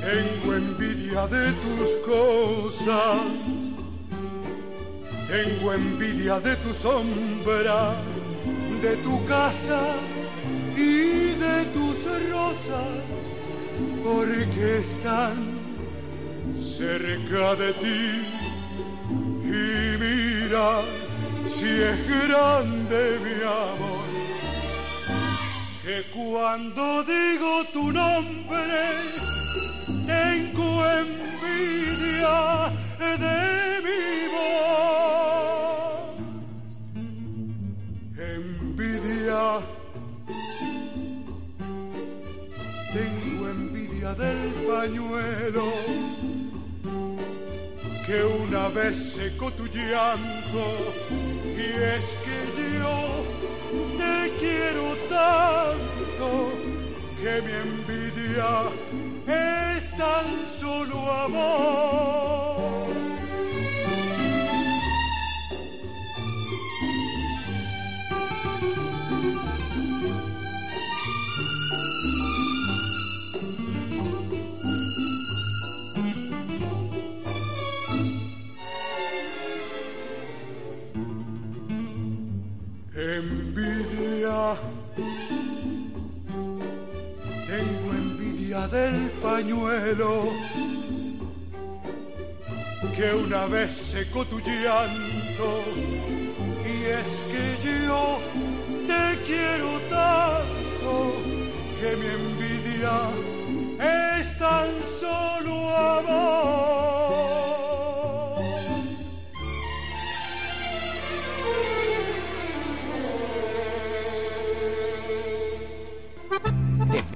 tengo envidia de tus cosas, tengo envidia de tu sombra, de tu casa y de tus rosas, porque están cerca de ti. Y mira si es grande mi amor, que cuando digo tu nombre tengo envidia de mi voz. Envidia, tengo envidia del pañuelo que una vez secó tu llanto, y es que yo te quiero tanto que mi envidia es tan solo amor. Envidia, tengo envidia del pañuelo que una vez secó tu llanto, y es que yo te quiero tanto que mi envidia es tan solo amor.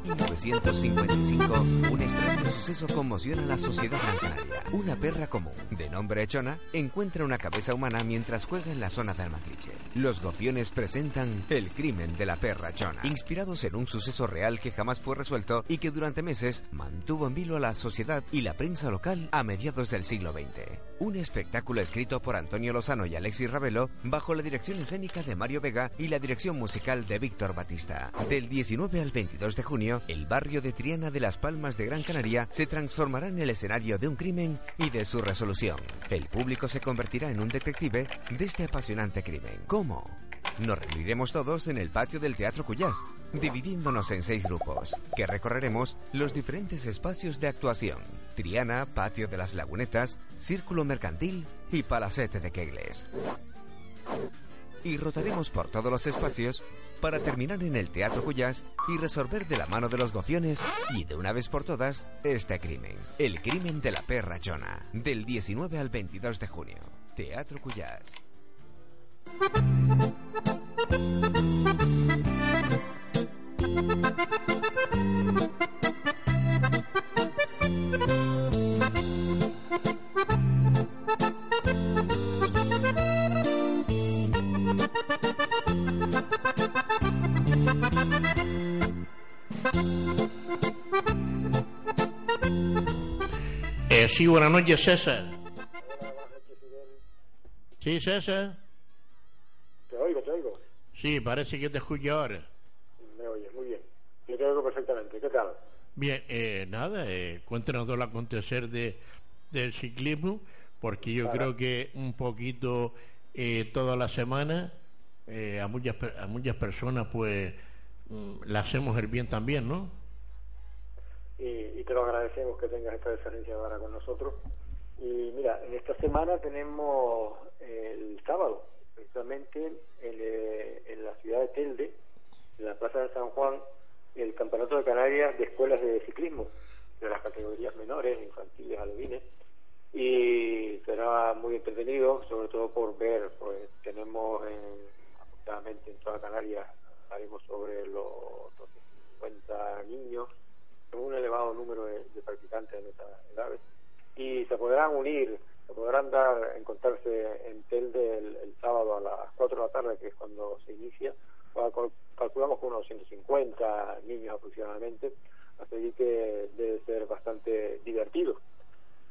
mil novecientos cincuenta y cinco, un extraño suceso conmociona a la sociedad bancaria. Una perra común, de nombre Echona, encuentra una cabeza humana mientras juega en la zona de Almatriche. Los Gociones presentan El crimen de la perra Echona, inspirados en un suceso real que jamás fue resuelto y que durante meses mantuvo en vilo a la sociedad y la prensa local a mediados del siglo veinte. Un espectáculo escrito por Antonio Lozano y Alexis Ravelo, bajo la dirección escénica de Mario Vega y la dirección musical de Víctor Batista. Del diecinueve al veintidós de junio, el barrio de Triana de Las Palmas de Gran Canaria se transformará en el escenario de un crimen y de su resolución. El público se convertirá en un detective de este apasionante crimen. ¿Cómo? Nos reuniremos todos en el patio del Teatro Cuyás, dividiéndonos en seis grupos, que recorreremos los diferentes espacios de actuación: Triana, Patio de las Lagunetas, Círculo Mercantil y Palacete de Kegles. Y rotaremos por todos los espacios para terminar en el Teatro Cuyás y resolver de la mano de los Gociones y de una vez por todas este crimen. El crimen de la perra Chona, del diecinueve al veintidós de junio. Teatro Cuyás. Eh, sí, buenas noches, César. Sí, César. Te oigo, te oigo. Sí, parece que te escucho ahora. Me oyes, muy bien. Yo te oigo perfectamente. ¿Qué tal? Bien, eh, nada, eh, cuéntanos todo el acontecer de, del ciclismo, porque yo claro. creo que un poquito eh, toda la semana eh, a, muchas, a muchas personas pues la hacemos el bien también, ¿no? Y, y te lo agradecemos que tengas esta diferencia ahora con nosotros. Y mira, en esta semana tenemos eh, el sábado, precisamente en, eh, en la ciudad de Telde, en la Plaza de San Juan, el Campeonato de Canarias de Escuelas de Ciclismo, de las categorías menores, infantiles, alevines, y será muy entretenido, sobre todo por ver, pues tenemos en, aproximadamente en toda Canarias, haremos sobre los doscientos cincuenta niños, un elevado número de, de practicantes en estas edades, y se podrán unir, se podrán dar, encontrarse en Telde el, el sábado a las cuatro de la tarde, que es cuando se inicia. Calculamos con unos ciento cincuenta niños aproximadamente, así que debe ser bastante divertido.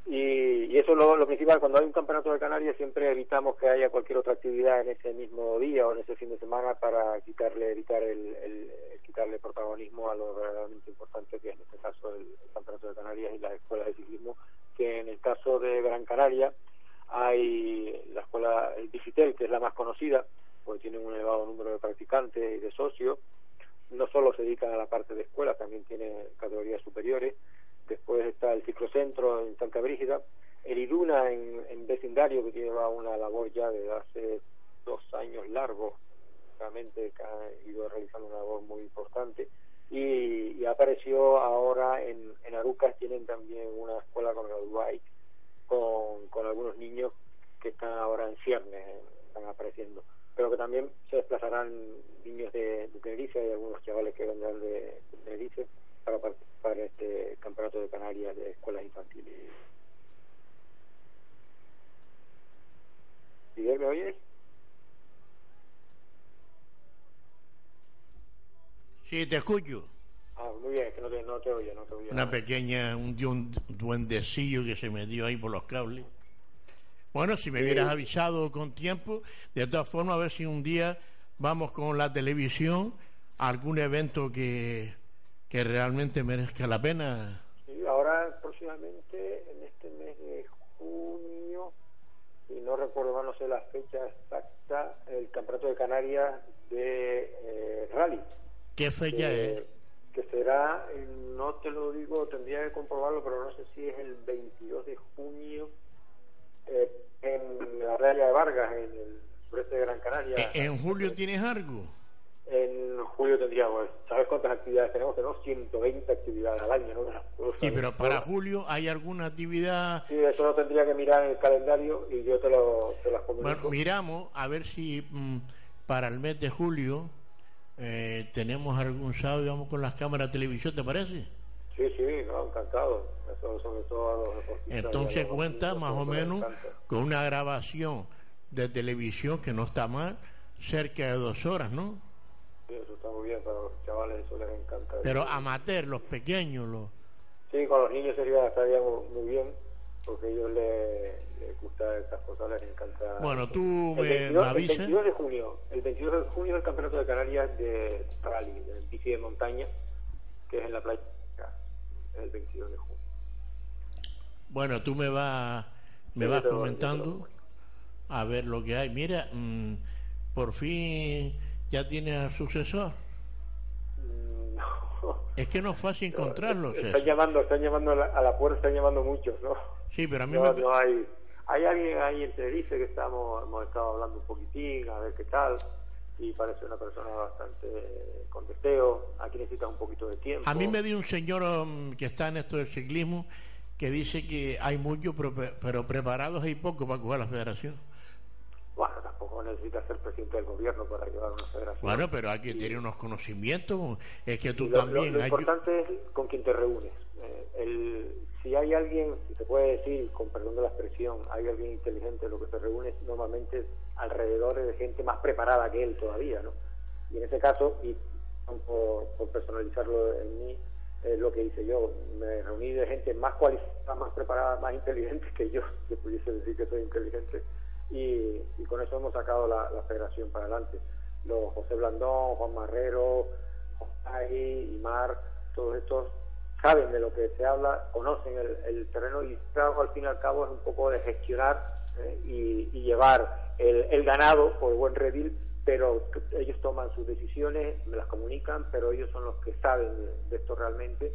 Y, y eso es lo, lo principal. Cuando hay un campeonato de Canarias siempre evitamos que haya cualquier otra actividad en ese mismo día o en ese fin de semana para quitarle evitar el, el, el quitarle protagonismo a lo verdaderamente importante, que es en este caso el, el campeonato de Canarias y las escuelas de ciclismo, que en el caso de Gran Canaria hay la escuela, el Difitel, que es la más conocida, porque tiene un elevado número de practicantes, estudiante y de socio. No solo se dedican a la parte de escuela, también tiene categorías superiores. Después está el ciclocentro en Santa Brígida, el Iruna en, en vecindario, que lleva una labor ya desde hace dos años largos, realmente que ha ido realizando una labor muy importante, y, y apareció ahora en, en Arucas. Tienen también una escuela con el bike, con, con algunos niños que están ahora en ciernes, están apareciendo, pero que también se desplazarán niños de, de Tenerife, hay algunos chavales que vendrán de, de Tenerife para participar en este campeonato de Canarias de escuelas infantiles. ¿Fidel, me oyes? Sí, te escucho. Ah, muy bien, es que no te, no te oye, no te oye. Una pequeña, un, un duendecillo que se me dio ahí por los cables. Bueno, si me hubieras avisado con tiempo, de todas formas, a ver si un día vamos con la televisión a algún evento que, que realmente merezca la pena. Sí, ahora próximamente, en este mes de junio, y no recuerdo más, no sé la fecha exacta, el Campeonato de Canarias de eh, Rally. ¿Qué fecha eh, es? Que será, no te lo digo, tendría que comprobarlo, pero no sé si es el veintidós de junio. Eh, en la Raya de Vargas, en el sureste de Gran Canaria. ¿En julio tienes algo? En julio tendríamos, ¿sabes cuántas actividades tenemos? Tenemos ciento veinte actividades al año, ¿no? Sí, pero para julio ¿hay alguna actividad? Sí, eso lo tendría que mirar en el calendario y yo te, lo, te las comunico. Bueno, miramos a ver si mmm, para el mes de julio eh, tenemos algún sábado, digamos, con las cámaras de televisión, ¿te parece? Sí, sí, no, encantado. Eso, sobre todo entonces cuenta más o menos con una grabación de televisión que no está mal, cerca de dos horas, ¿no? Sí, eso está muy bien para los chavales, eso les encanta. Pero amateur, los pequeños, los... Sí, con los niños sería, estaría muy bien, porque a ellos les, les gusta estas cosas, les encanta. Bueno, tú el veintidós, me avisas. El veintidós de junio, el veintidós de junio es el Campeonato de Canarias de Rally, de bici de montaña, que es en la playa. El veintidós de junio. Bueno, tú me vas me sí, vas voy, comentando a ver lo que hay. Mira, mmm, por fin ya tienes al sucesor. No. Es que no es fácil no, encontrarlo. Están César. llamando, están llamando a la, a la puerta, están llamando muchos, ¿no? Sí, pero a mí no, me... no hay, hay alguien ahí en Tenerife que estamos, hemos estado hablando un poquitín a ver qué tal. Y parece una persona bastante eh, con deseo. Aquí necesita un poquito de tiempo. A mí me dio un señor um, que está en esto del ciclismo, que dice que hay muchos, pero, pero preparados hay pocos para jugar a la federación. Bueno, tampoco necesita ser presidente del gobierno para llevar una federación. Bueno, pero hay que y, tener unos conocimientos. Es que tú lo, también... Lo, lo hay... importante es con quien te reúnes. Eh, el, si hay alguien, si se puede decir, con perdón de la expresión, hay alguien inteligente, lo que se reúne normalmente alrededor de gente más preparada que él todavía, ¿no? Y en ese caso, y por, por personalizarlo en mí, es lo que hice yo, me reuní de gente más cualificada, más preparada, más inteligente que yo, que pudiese decir que soy inteligente, y, y con eso hemos sacado la, la federación para adelante. Los José Blandón, Juan Marrero, José Imar, todos estos saben de lo que se habla, conocen el, el terreno, y trabajo al fin y al cabo es un poco de gestionar ¿eh? y, y llevar el, el ganado por buen redil, pero ellos toman sus decisiones, me las comunican, pero ellos son los que saben de, de esto realmente,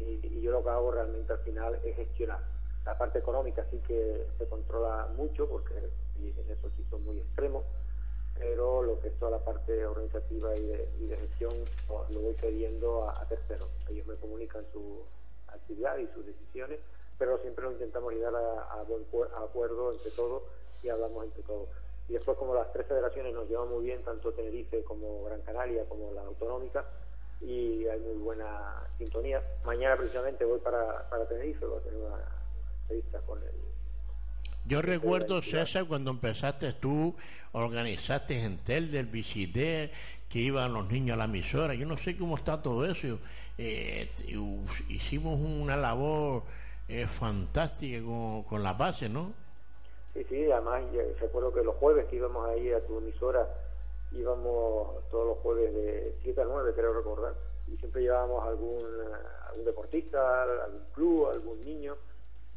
y, y yo lo que hago realmente al final es gestionar. La parte económica sí que se controla mucho, porque en eso sí son muy extremos, pero lo que es toda la parte organizativa y de, y de gestión lo voy cediendo a, a terceros. Ellos me comunican su actividad y sus decisiones, pero siempre lo intentamos llegar a, a buen a acuerdo entre todos y hablamos entre todos. Y después, como las tres federaciones nos llevan muy bien, tanto Tenerife como Gran Canaria como la autonómica, y hay muy buena sintonía. Mañana precisamente voy para, para Tenerife, voy a tener una entrevista con el... Yo recuerdo, César, cuando empezaste tú, organizaste en Tel del Visité, que iban los niños a la emisora. Yo no sé cómo está todo eso. Eh, hicimos una labor eh, fantástica con, con la base, ¿no? Sí, sí, además recuerdo que los jueves que íbamos ahí a tu emisora, íbamos todos los jueves de siete a nueve, creo recordar, y siempre llevábamos algún, algún deportista, algún club, algún niño.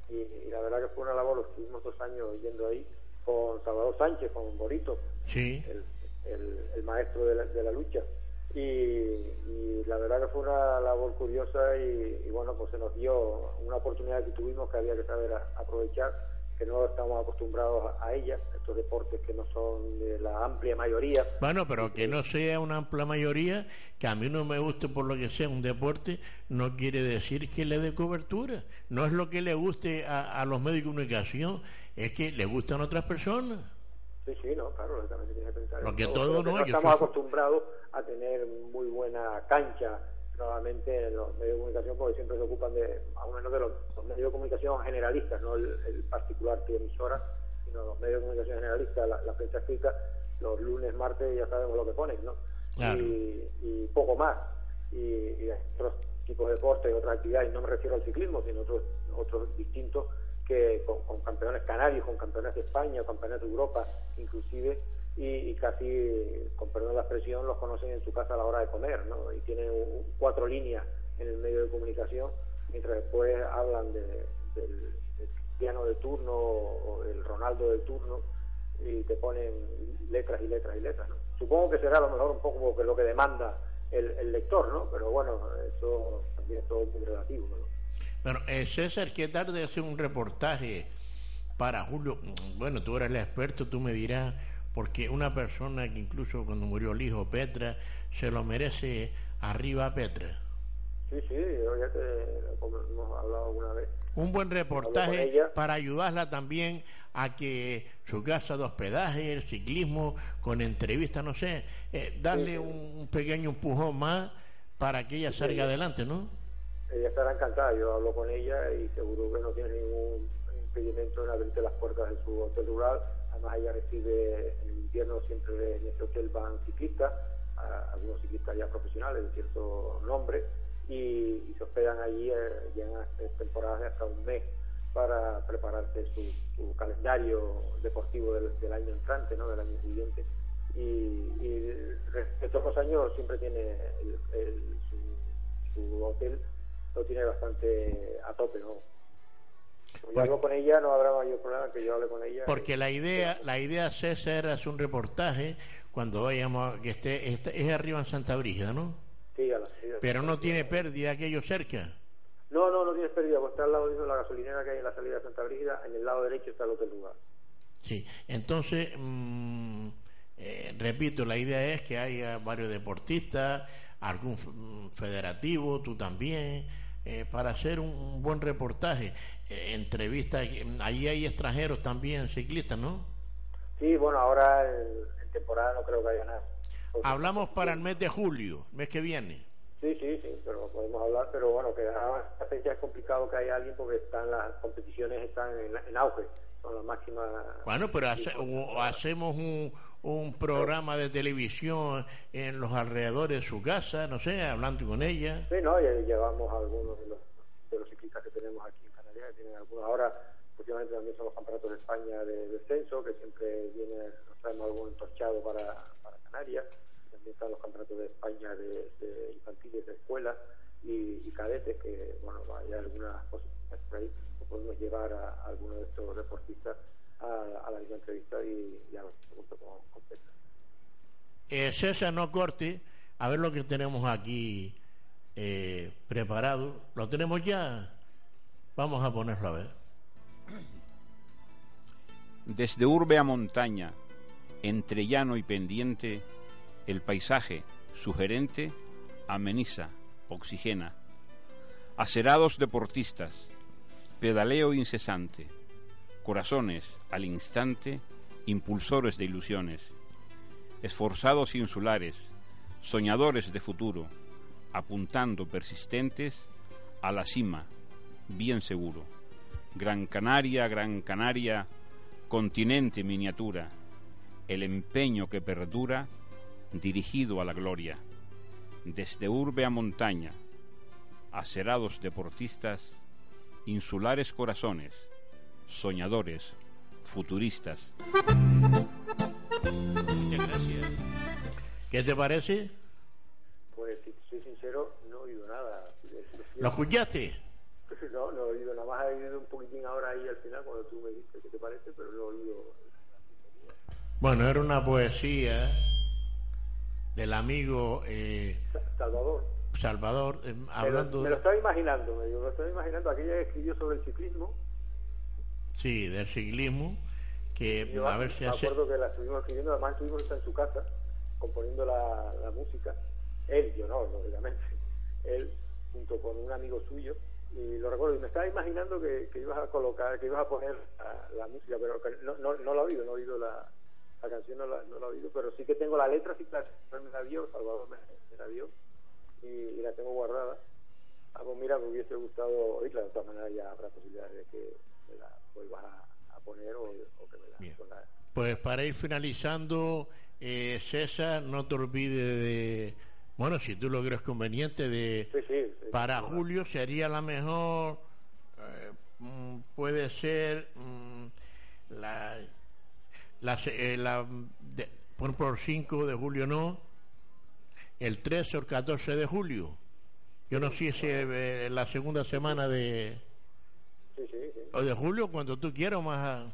Y, y la verdad que fue una labor, los tuvimos dos años yendo ahí con Salvador Sánchez, con Borito, sí. el, el, el maestro de la, de la lucha. Y, y la verdad que fue una labor curiosa y, y bueno, pues se nos dio una oportunidad que tuvimos que había que saber a, aprovechar, que no estamos acostumbrados a, a ella, estos deportes que no son de la amplia mayoría. Bueno, pero que no sea una amplia mayoría, que a mí no me guste por lo que sea un deporte, no quiere decir que le dé cobertura. No es lo que le guste a, a los medios de comunicación, es que le gustan otras personas. Sí, sí, no, claro, también tiene que pensar. Porque todos no, no estamos soy... acostumbrados a tener muy buena cancha, nuevamente en los medios de comunicación, porque siempre se ocupan de, aún menos de los, los medios de comunicación generalistas, no el, el particular de emisora, sino los medios de comunicación generalistas, la, la prensa escrita, los lunes, martes, ya sabemos lo que ponen, ¿no? Claro. Y, y poco más. Y, y otros tipos de deportes, otras actividades, no me refiero al ciclismo, sino otros, otros distintos. Que con, con campeones canarios, con campeones de España, campeones de Europa, inclusive, y, y casi, con perdón de la expresión, los conocen en su casa a la hora de comer, ¿no? Y tienen un, cuatro líneas en el medio de comunicación, mientras después hablan de, del, del piano de turno o del Ronaldo de turno, y te ponen letras y letras y letras, ¿no? Supongo que será a lo mejor un poco que lo que demanda el, el lector, ¿no? Pero bueno, eso también es todo muy relativo, ¿no? Bueno, eh, César, ¿qué tarde hace un reportaje para Julio? Bueno, tú eres el experto, tú me dirás, porque una persona que incluso cuando murió el hijo Petra, se lo merece arriba Petra. Sí, sí, yo ya te como hemos hablado alguna vez. Un buen reportaje para ayudarla también a que su casa de hospedaje, el ciclismo, con entrevistas, no sé, eh, darle sí, sí. un pequeño empujón más para que ella sí, salga sí. adelante, ¿no? Ella estará encantada, yo hablo con ella y seguro que no tiene ningún impedimento en abrirte las puertas de su hotel rural. Además, ella recibe en el invierno, siempre en ese hotel van ciclistas, a, algunos ciclistas ya profesionales de cierto nombre, y, y se hospedan allí, eh, llegan en temporadas de hasta un mes para prepararse su, su calendario deportivo del, del año entrante, ¿no? Del año siguiente. Y, y respecto a los años, siempre tiene el, el, su, su hotel. Lo tiene bastante a tope, ¿no? Cuando bueno, hablo con ella no habrá mayor problema que yo hable con ella. Porque y... la idea, la idea César, es un reportaje cuando vayamos, que esté, esté es arriba en Santa Brígida, ¿no? Sí, a la, sí, pero no tiene pérdida aquello cerca. No, no, no tienes pérdida, porque está al lado de la gasolinera que hay en la salida de Santa Brígida, en el lado derecho está el otro lugar. Sí, entonces, mmm, eh, repito, la idea es que haya varios deportistas, algún federativo, tú también, eh, para hacer un, un buen reportaje, eh, entrevistas. Ahí hay extranjeros también, ciclistas, ¿no? Sí, bueno, ahora en, en temporada no creo que haya nada. Porque hablamos para el mes de julio, mes que viene. Sí, sí, sí, pero podemos hablar, pero bueno, que ahora ya es complicado que haya alguien porque están las competiciones están en, en auge, son las máximas. Bueno, pero hace, o hacemos un un programa de televisión en los alrededores de su casa, no sé, hablando con ella. Sí, no, ya llevamos algunos de los, de los ciclistas que tenemos aquí en Canarias, que tienen algunos ahora, últimamente también son los campeonatos de España de descenso, que siempre viene, nos traemos algún entorchado para, para Canarias, también están los campeonatos de España de, de infantiles, de escuelas y, y cadetes, que bueno, hay algunas posibilidades por ahí, que podemos llevar a, a algunos de estos deportistas A, a la misma entrevista y ya lo pregunto con César. Eh, César, no corte, a ver lo que tenemos aquí eh, preparado. Lo tenemos ya. Vamos a ponerlo a ver. Desde urbe a montaña, entre llano y pendiente, el paisaje sugerente ameniza, oxigena. Acerados deportistas, pedaleo incesante. Corazones al instante, impulsores de ilusiones, esforzados insulares, soñadores de futuro, apuntando persistentes a la cima, bien seguro. Gran Canaria, Gran Canaria, continente miniatura, el empeño que perdura, dirigido a la gloria. Desde urbe a montaña, acerados deportistas, insulares corazones, soñadores, futuristas. Muchas gracias. ¿Qué te parece? Pues si soy sincero, no he oído nada. ¿Lo escuchaste? No, no he oído nada más. He oído un poquitín ahora ahí al final cuando tú me dijiste qué te parece, pero no he oído. Bueno, era una poesía del amigo eh, Salvador. Salvador, eh, hablando... Me lo, me lo estaba imaginando, me lo estaba imaginando. Aquella escribió sobre el ciclismo. Sí, del ciclismo. Que yo, a ver si me hace... acuerdo que la estuvimos escribiendo, además estuvimos en su casa componiendo la, la música. Él, yo no, lógicamente. Él, junto con un amigo suyo. Y lo recuerdo, y me estaba imaginando que, que ibas a colocar, que ibas a poner la, la música, pero no, no, no la he oído, no he oído la, la canción, no la, no la he oído, pero sí que tengo la letra, sí que me la dio, Salvador me, me la dio, y, y la tengo guardada. Ah, pues mira, me hubiese gustado oírla, de todas maneras ya habrá posibilidades de que me la vuelvas a, a poner o, o que me la... Bien. Pues para ir finalizando, eh, César, no te olvides de... Bueno, si tú lo crees conveniente, de sí, sí, sí, para sí, julio sería la mejor, eh, puede ser mm, la, la, eh, la de, por ejemplo, el cinco de julio no, el trece o el catorce de julio. Yo no sé si es eh, la segunda semana de sí, sí, sí. o de julio, cuando tú quieras, más. A,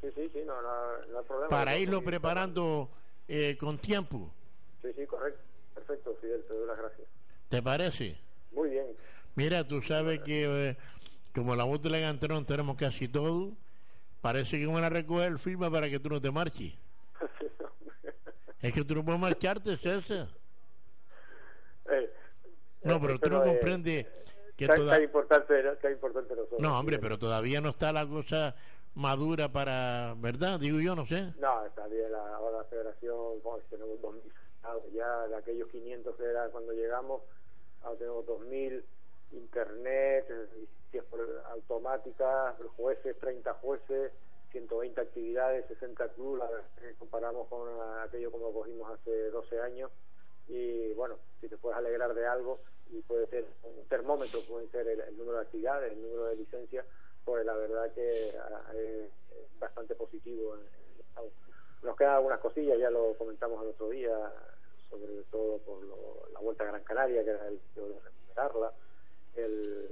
sí, sí, sí, no, no, no hay problema. Para irlo preparando eh, con tiempo. Sí, sí, correcto. Perfecto, Fidel, te doy las gracias. ¿Te parece? Muy bien. Mira, tú sabes que eh, como la voz de la Ganterón tenemos casi todo, parece que van a recoger el firma para que tú no te marches. Es que tú no puedes marcharte, César. Eh, no, pero, pero tú no eh, comprendes que está, toda... está importante, está importante nosotros. No, hombre, pero todavía no está la cosa madura para, ¿verdad? Digo yo, no sé. No, está bien, la, la federación, tenemos dos mil. Ya de aquellos quinientos que era cuando llegamos, ahora tenemos dos mil, internet, automáticas, jueces, treinta jueces, ciento veinte actividades, sesenta clubes, eh, comparamos con aquello como lo cogimos hace doce años. Y bueno, si te puedes alegrar de algo, y puede ser un termómetro, puede ser el, el número de actividades, el número de licencias, pues la verdad que es bastante positivo en, en el estado. Nos quedan algunas cosillas, ya lo comentamos el otro día, sobre todo por lo, la Vuelta a Gran Canaria, que era el de recuperarla, el,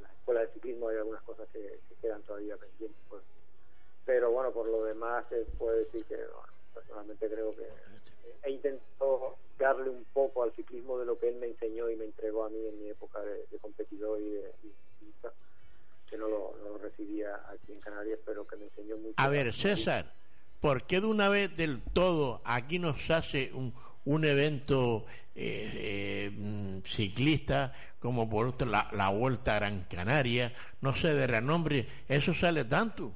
la escuela de ciclismo, hay algunas cosas que, que quedan todavía pendientes, pues. Pero bueno, por lo demás, eh, puedo decir que bueno, personalmente creo que he intentado darle un poco al ciclismo de lo que él me enseñó y me entregó a mí en mi época de, de competidor y de ciclista, que no lo, no lo recibía aquí en Canarias, pero que me enseñó mucho. A ver, César, ¿por qué de una vez del todo aquí nos hace un, un evento eh, eh, ciclista como por otra, la, la Vuelta a Gran Canaria, no sé, de renombre, eso sale tanto?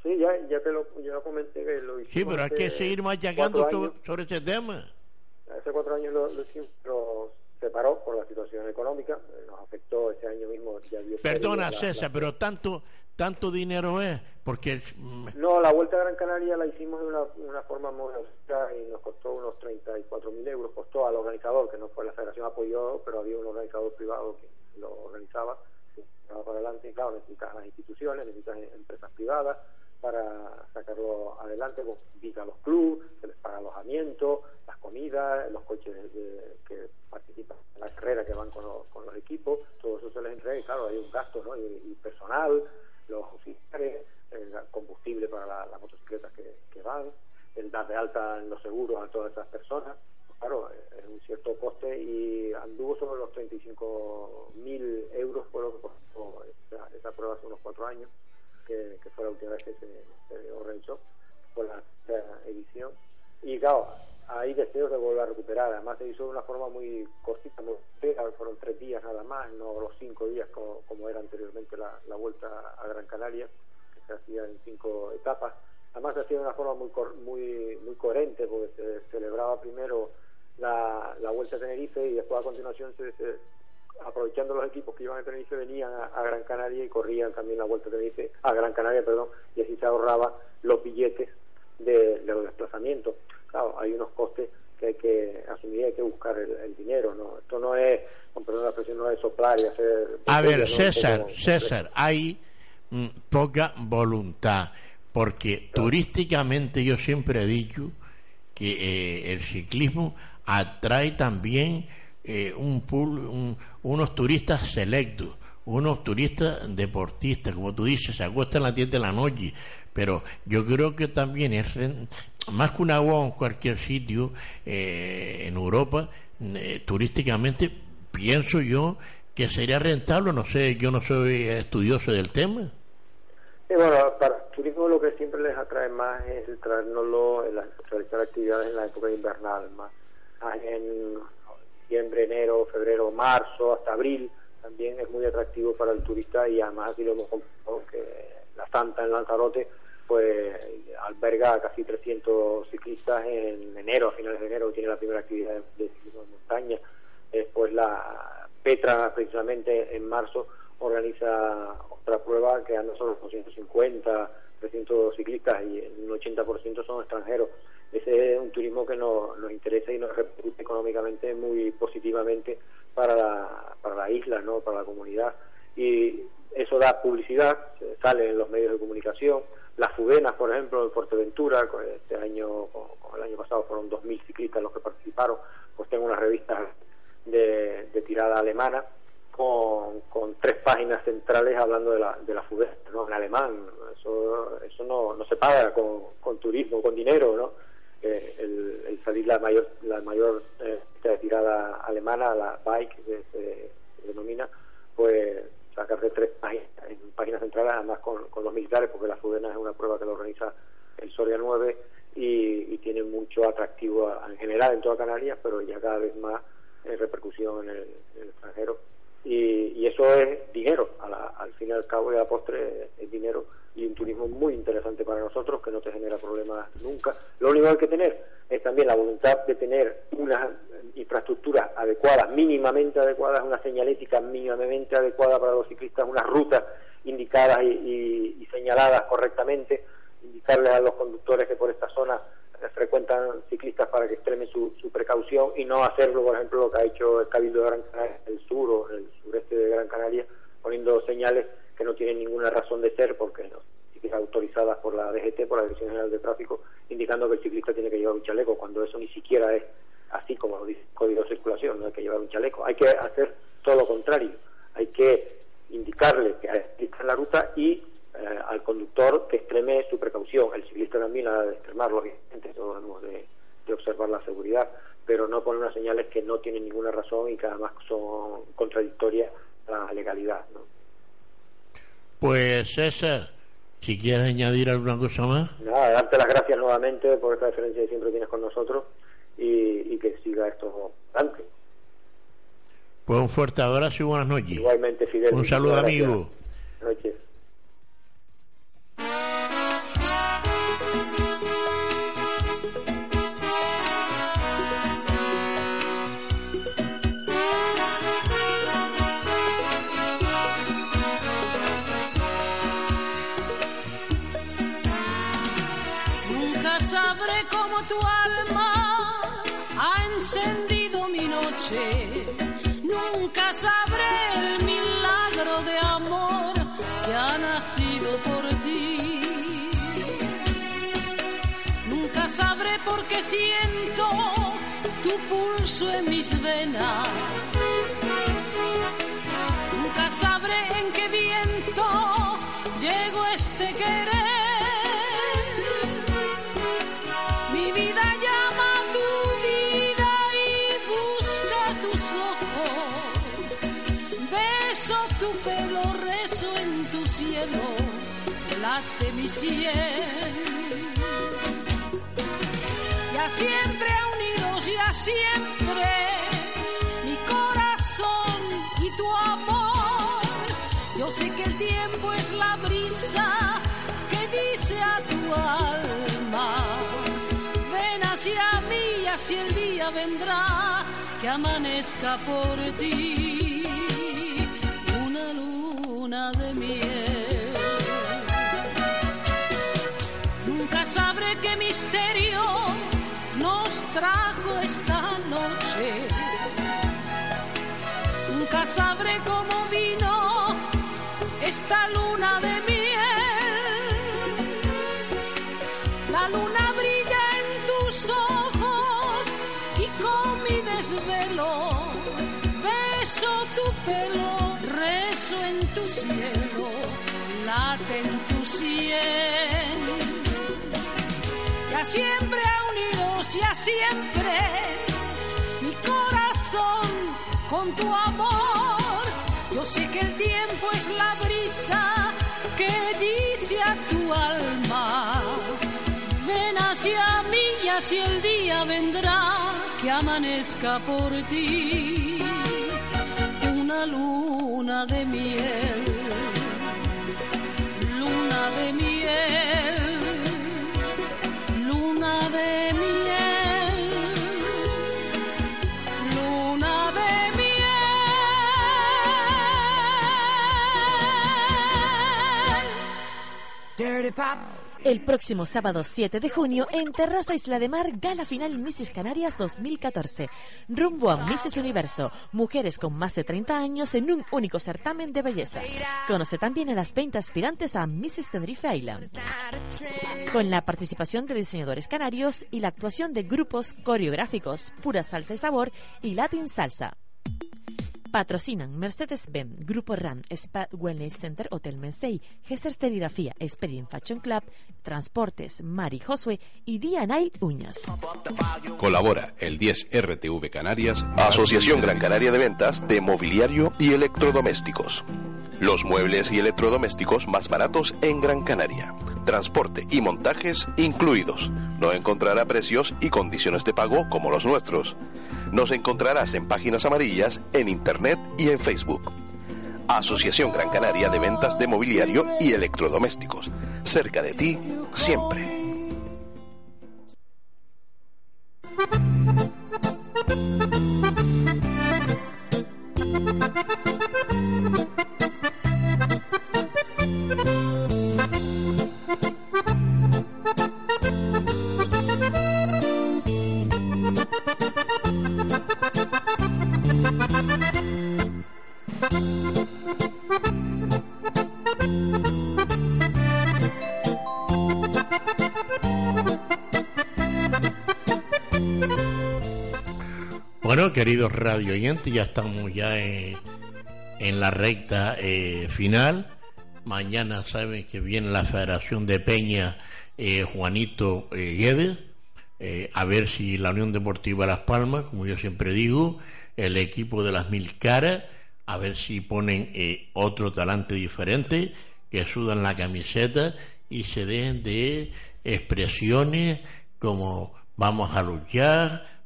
Sí, ya, ya te lo, yo lo comenté que lo hicimos. Sí, pero hay que seguir machacando sobre, sobre ese tema. Hace cuatro años lo, lo hicimos, pero se paró por la situación económica, nos afectó ese año mismo. Ya dio Perdona, la, César, la... pero tanto... ¿Tanto dinero es? Porque... No, la Vuelta a Gran Canaria la hicimos de una, una forma modesta y nos costó unos treinta y cuatro mil euros. Costó al organizador, que no fue la federación apoyó, pero había un organizador privado que lo organizaba. Que estaba para adelante, y claro, necesitas las instituciones, necesitas empresas privadas para sacarlo adelante. Vos invitas a los clubes, se les paga alojamiento, las comidas, los coches de, que participan en la carrera, que van con, lo, con los equipos. Todo eso se les entrega y claro, hay un gasto, ¿no? Y, y personal... los oficiales, el combustible para la, las motocicletas que, que van, el dar de alta en los seguros a todas esas personas, pues claro, es un cierto coste, y anduvo sobre los treinta y cinco mil euros por lo que costó esa, esa prueba hace unos cuatro años, que, que fue la última vez que se, se organizó por la, la edición, y claro, hay deseos de volver a recuperar. Además se hizo de una forma muy cortita, muy fea, fueron tres días nada más, no los cinco días como, como era anteriormente la, la Vuelta a Gran Canaria, que se hacía en cinco etapas. Además se hacía de una forma muy muy muy coherente, porque se celebraba primero la, la Vuelta a Tenerife, y después a continuación se, se, aprovechando los equipos que iban a Tenerife, venían a, a Gran Canaria y corrían también la Vuelta a Tenerife, a Gran Canaria, perdón, y así se ahorraba los billetes de, de los desplazamientos. Claro, hay unos costes que hay que asumir, hay que buscar el, el dinero, ¿no? Esto no es, con perdón la expresión, no es soplar y hacer... A ver, ¿no? César, como... César, hay mmm, poca voluntad, porque claro, turísticamente yo siempre he dicho que eh, el ciclismo atrae también eh, un pool, un, unos turistas selectos, unos turistas deportistas, como tú dices, se acuestan a las diez de la noche, pero yo creo que también es... más que un agua en cualquier sitio eh, en Europa, eh, turísticamente, pienso yo que sería rentable. No sé, yo no soy estudioso del tema. Y bueno, para el turismo lo que siempre les atrae más es el traernoslo, el realizar actividades en la época invernal, más en diciembre, enero, febrero, marzo, hasta abril, también es muy atractivo para el turista. Y además aquí lo hemos comprobado que la Santa en Lanzarote pues alberga a casi trescientos ciclistas en enero, a finales de enero tiene la primera actividad de ciclismo de montaña. Después la Petra precisamente en marzo organiza otra prueba que anda solo con ciento cincuenta, trescientos ciclistas y un ochenta por ciento son extranjeros. Ese es un turismo que nos, nos interesa y nos repercute económicamente muy positivamente para la, para la isla, ¿no? Para la comunidad, y eso da publicidad, sale en los medios de comunicación. Las Fudenas, por ejemplo, en Fuerteventura, con este año, con el año pasado fueron dos mil ciclistas los que participaron, pues tengo una revista de, de tirada alemana con, con tres páginas centrales hablando de la, de la Fudena, ¿no? En alemán. Eso, eso no, no se paga con, con turismo, con dinero, ¿no? Eh, el, el salir la mayor, la mayor eh, de tirada alemana, la Bike que se, se denomina, pues sacarse tres páginas, en páginas centrales, además con, con los militares, porque la Fudena es una prueba que lo organiza el Soria nueve y, y tiene mucho atractivo a, en general en toda Canarias, pero ya cada vez más eh, repercusión en el, en el extranjero. Y, y eso es dinero, a la, al fin y al cabo y a la postre es, es dinero, y un turismo muy interesante para nosotros que no te genera problemas nunca. Lo único que hay que tener es también la voluntad de tener unas infraestructuras adecuadas, mínimamente adecuadas, una señalética mínimamente adecuada para los ciclistas, unas rutas indicadas y, y, y señaladas correctamente, indicarles a los conductores que por esta zona frecuentan ciclistas para que extremen su, su precaución, y no hacerlo, por ejemplo, lo que ha hecho el Cabildo de Gran Canaria, el sur o el sureste de Gran Canaria, poniendo señales que no tienen ninguna razón de ser, porque no, ciclistas autorizadas por la D G T, por la Dirección General de Tráfico, indicando que el ciclista tiene que llevar un chaleco, cuando eso ni siquiera es así como lo dice el Código de Circulación. No hay que llevar un chaleco, hay que hacer todo lo contrario, hay que indicarle que explican la ruta y Eh, al conductor que extreme su precaución. El ciclista también ha de extremar, lógicamente, todos debemos de, de observar la seguridad, pero no poner unas señales que no tienen ninguna razón y que además son contradictorias a la legalidad, ¿no? Pues César, si quieres añadir alguna cosa más. Nada, darte las gracias nuevamente por esta deferencia que siempre tienes con nosotros y, y que siga esto adelante. Pues un fuerte abrazo y buenas noches. Igualmente, Fidel. Un saludo, amigo. Buenas noches. Nunca sabré cómo tu alma ha encendido mi noche. Nunca sabré el milagro de amor que ha nacido por ti. Nunca sabré por qué siento tu pulso en mis venas. Nunca sabré en qué viento llegó este querer. Mi vida llama a tu vida y busca tus ojos. Beso tu pelo, rezo en tu cielo, late mi cielo. Siempre unidos y a siempre mi corazón y tu amor. Yo sé que el tiempo es la brisa que dice a tu alma, ven hacia mí, así el día vendrá que amanezca por ti. Una luna de miel. Nunca sabré qué misterio nos trajo esta noche. Nunca sabré cómo vino esta luna de miel. La luna brilla en tus ojos y con mi desvelo beso tu pelo, rezo en tu cielo, late en tu cielo. ya siempre ha unido, ya siempre mi corazón con tu amor. Yo sé que el tiempo es la brisa que dice a tu alma, ven hacia mí y así el día vendrá que amanezca por ti una luna de miel, luna de miel. El próximo sábado siete de junio en Terraza Isla de Mar, gala final Misses Canarias dos mil catorce. Rumbo a Misses Universo, mujeres con más de treinta años en un único certamen de belleza. Conoce también a las veinte aspirantes a Misses Tenerife Island, con la participación de diseñadores canarios y la actuación de grupos coreográficos Pura Salsa y Sabor y Latin Salsa. Patrocinan Mercedes-Benz, Grupo R A N, Spa Wellness Center, Hotel Mensei, Gesser Serigrafía, Experian Fashion Club, Transportes, Mari Josue y Dianail Uñas. Colabora el diez R T V Canarias, Asociación Gran Canaria de Ventas de Mobiliario y Electrodomésticos. Los muebles y electrodomésticos más baratos en Gran Canaria. Transporte y montajes incluidos. No encontrará precios y condiciones de pago como los nuestros. Nos encontrarás en páginas amarillas, en internet y en Facebook. Asociación Gran Canaria de Ventas de Mobiliario y Electrodomésticos. Cerca de ti, siempre. Bueno, queridos radio oyentes, ya estamos ya en, en la recta eh, final. Mañana saben que viene la Federación de Peña eh, Juanito eh, Guedes. Eh, a ver si la Unión Deportiva Las Palmas, como yo siempre digo, el equipo de las mil caras, a ver si ponen eh, otro talante diferente, que sudan la camiseta y se dejen de expresiones como vamos a luchar,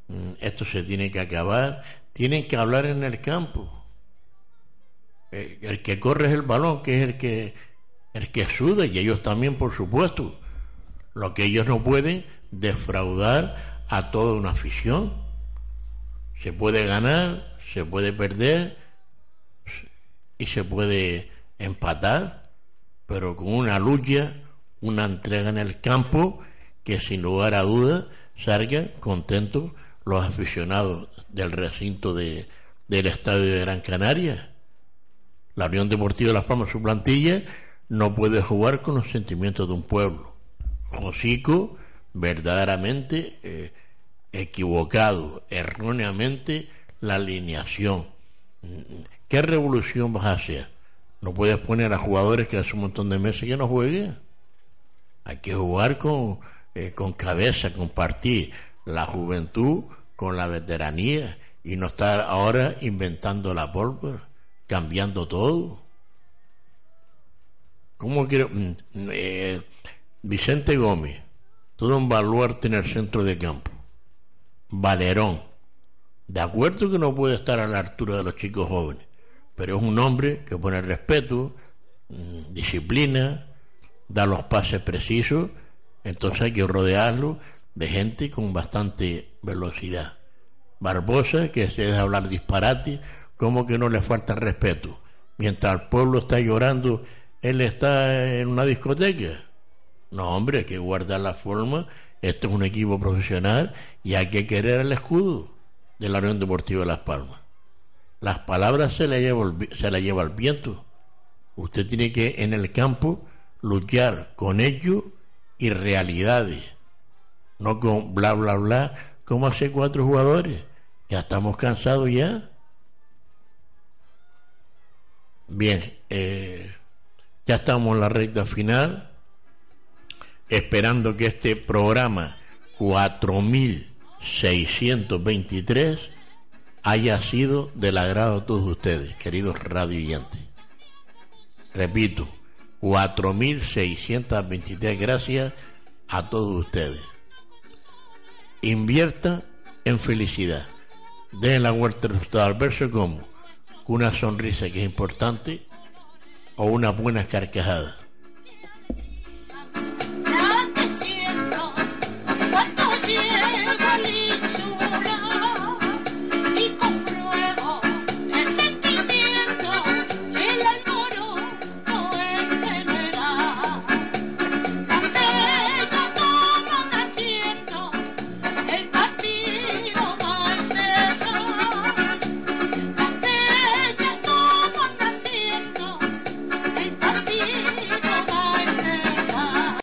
esto se tiene que acabar. Tienen que hablar en el campo. El, el que corre es el balón, que es el que el que suda, y ellos también, por supuesto. Lo que ellos no pueden, defraudar a toda una afición. Se puede ganar, se puede perder y se puede empatar, pero con una lucha, una entrega en el campo, que sin lugar a dudas salgan contentos los aficionados del recinto de, del Estadio de Gran Canaria. La Unión Deportiva de Las Palmas, su plantilla, no puede jugar con los sentimientos de un pueblo. Josico, verdaderamente eh, equivocado, erróneamente, la alineación. ¿Qué revolución vas a hacer? No puedes poner a jugadores que hace un montón de meses que no jueguen. Hay que jugar con, eh, con cabeza, compartir la juventud con la veteranía y no estar ahora inventando la pólvora, cambiando todo. ¿Cómo quiero? Eh, Vicente Gómez, todo un baluarte en el centro de campo. Valerón, de acuerdo que no puede estar a la altura de los chicos jóvenes, pero es un hombre que pone respeto, disciplina, da los pases precisos. Entonces hay que rodearlo de gente con bastante velocidad. Barbosa, que se deja hablar disparate, como que no le falta respeto. Mientras el pueblo está llorando, él está en una discoteca. No, hombre, hay que guardar la forma. Este es un equipo profesional y hay que querer el escudo de la Unión Deportiva de Las Palmas. Las palabras se las lleva, se las lleva el viento. Usted tiene que, en el campo, luchar con ellos y realidades, no con bla bla bla como hace cuatro jugadores. Ya estamos cansados ya. Bien, eh, ya estamos en la recta final, esperando que este programa cuatro mil seiscientos veintitrés haya sido del agrado de todos ustedes, queridos radioyentes. Repito, cuatro mil seiscientos veintitrés gracias a todos ustedes. Invierta en felicidad. Den la vuelta al resultado adverso como una sonrisa, que es importante, o unas buenas carcajadas.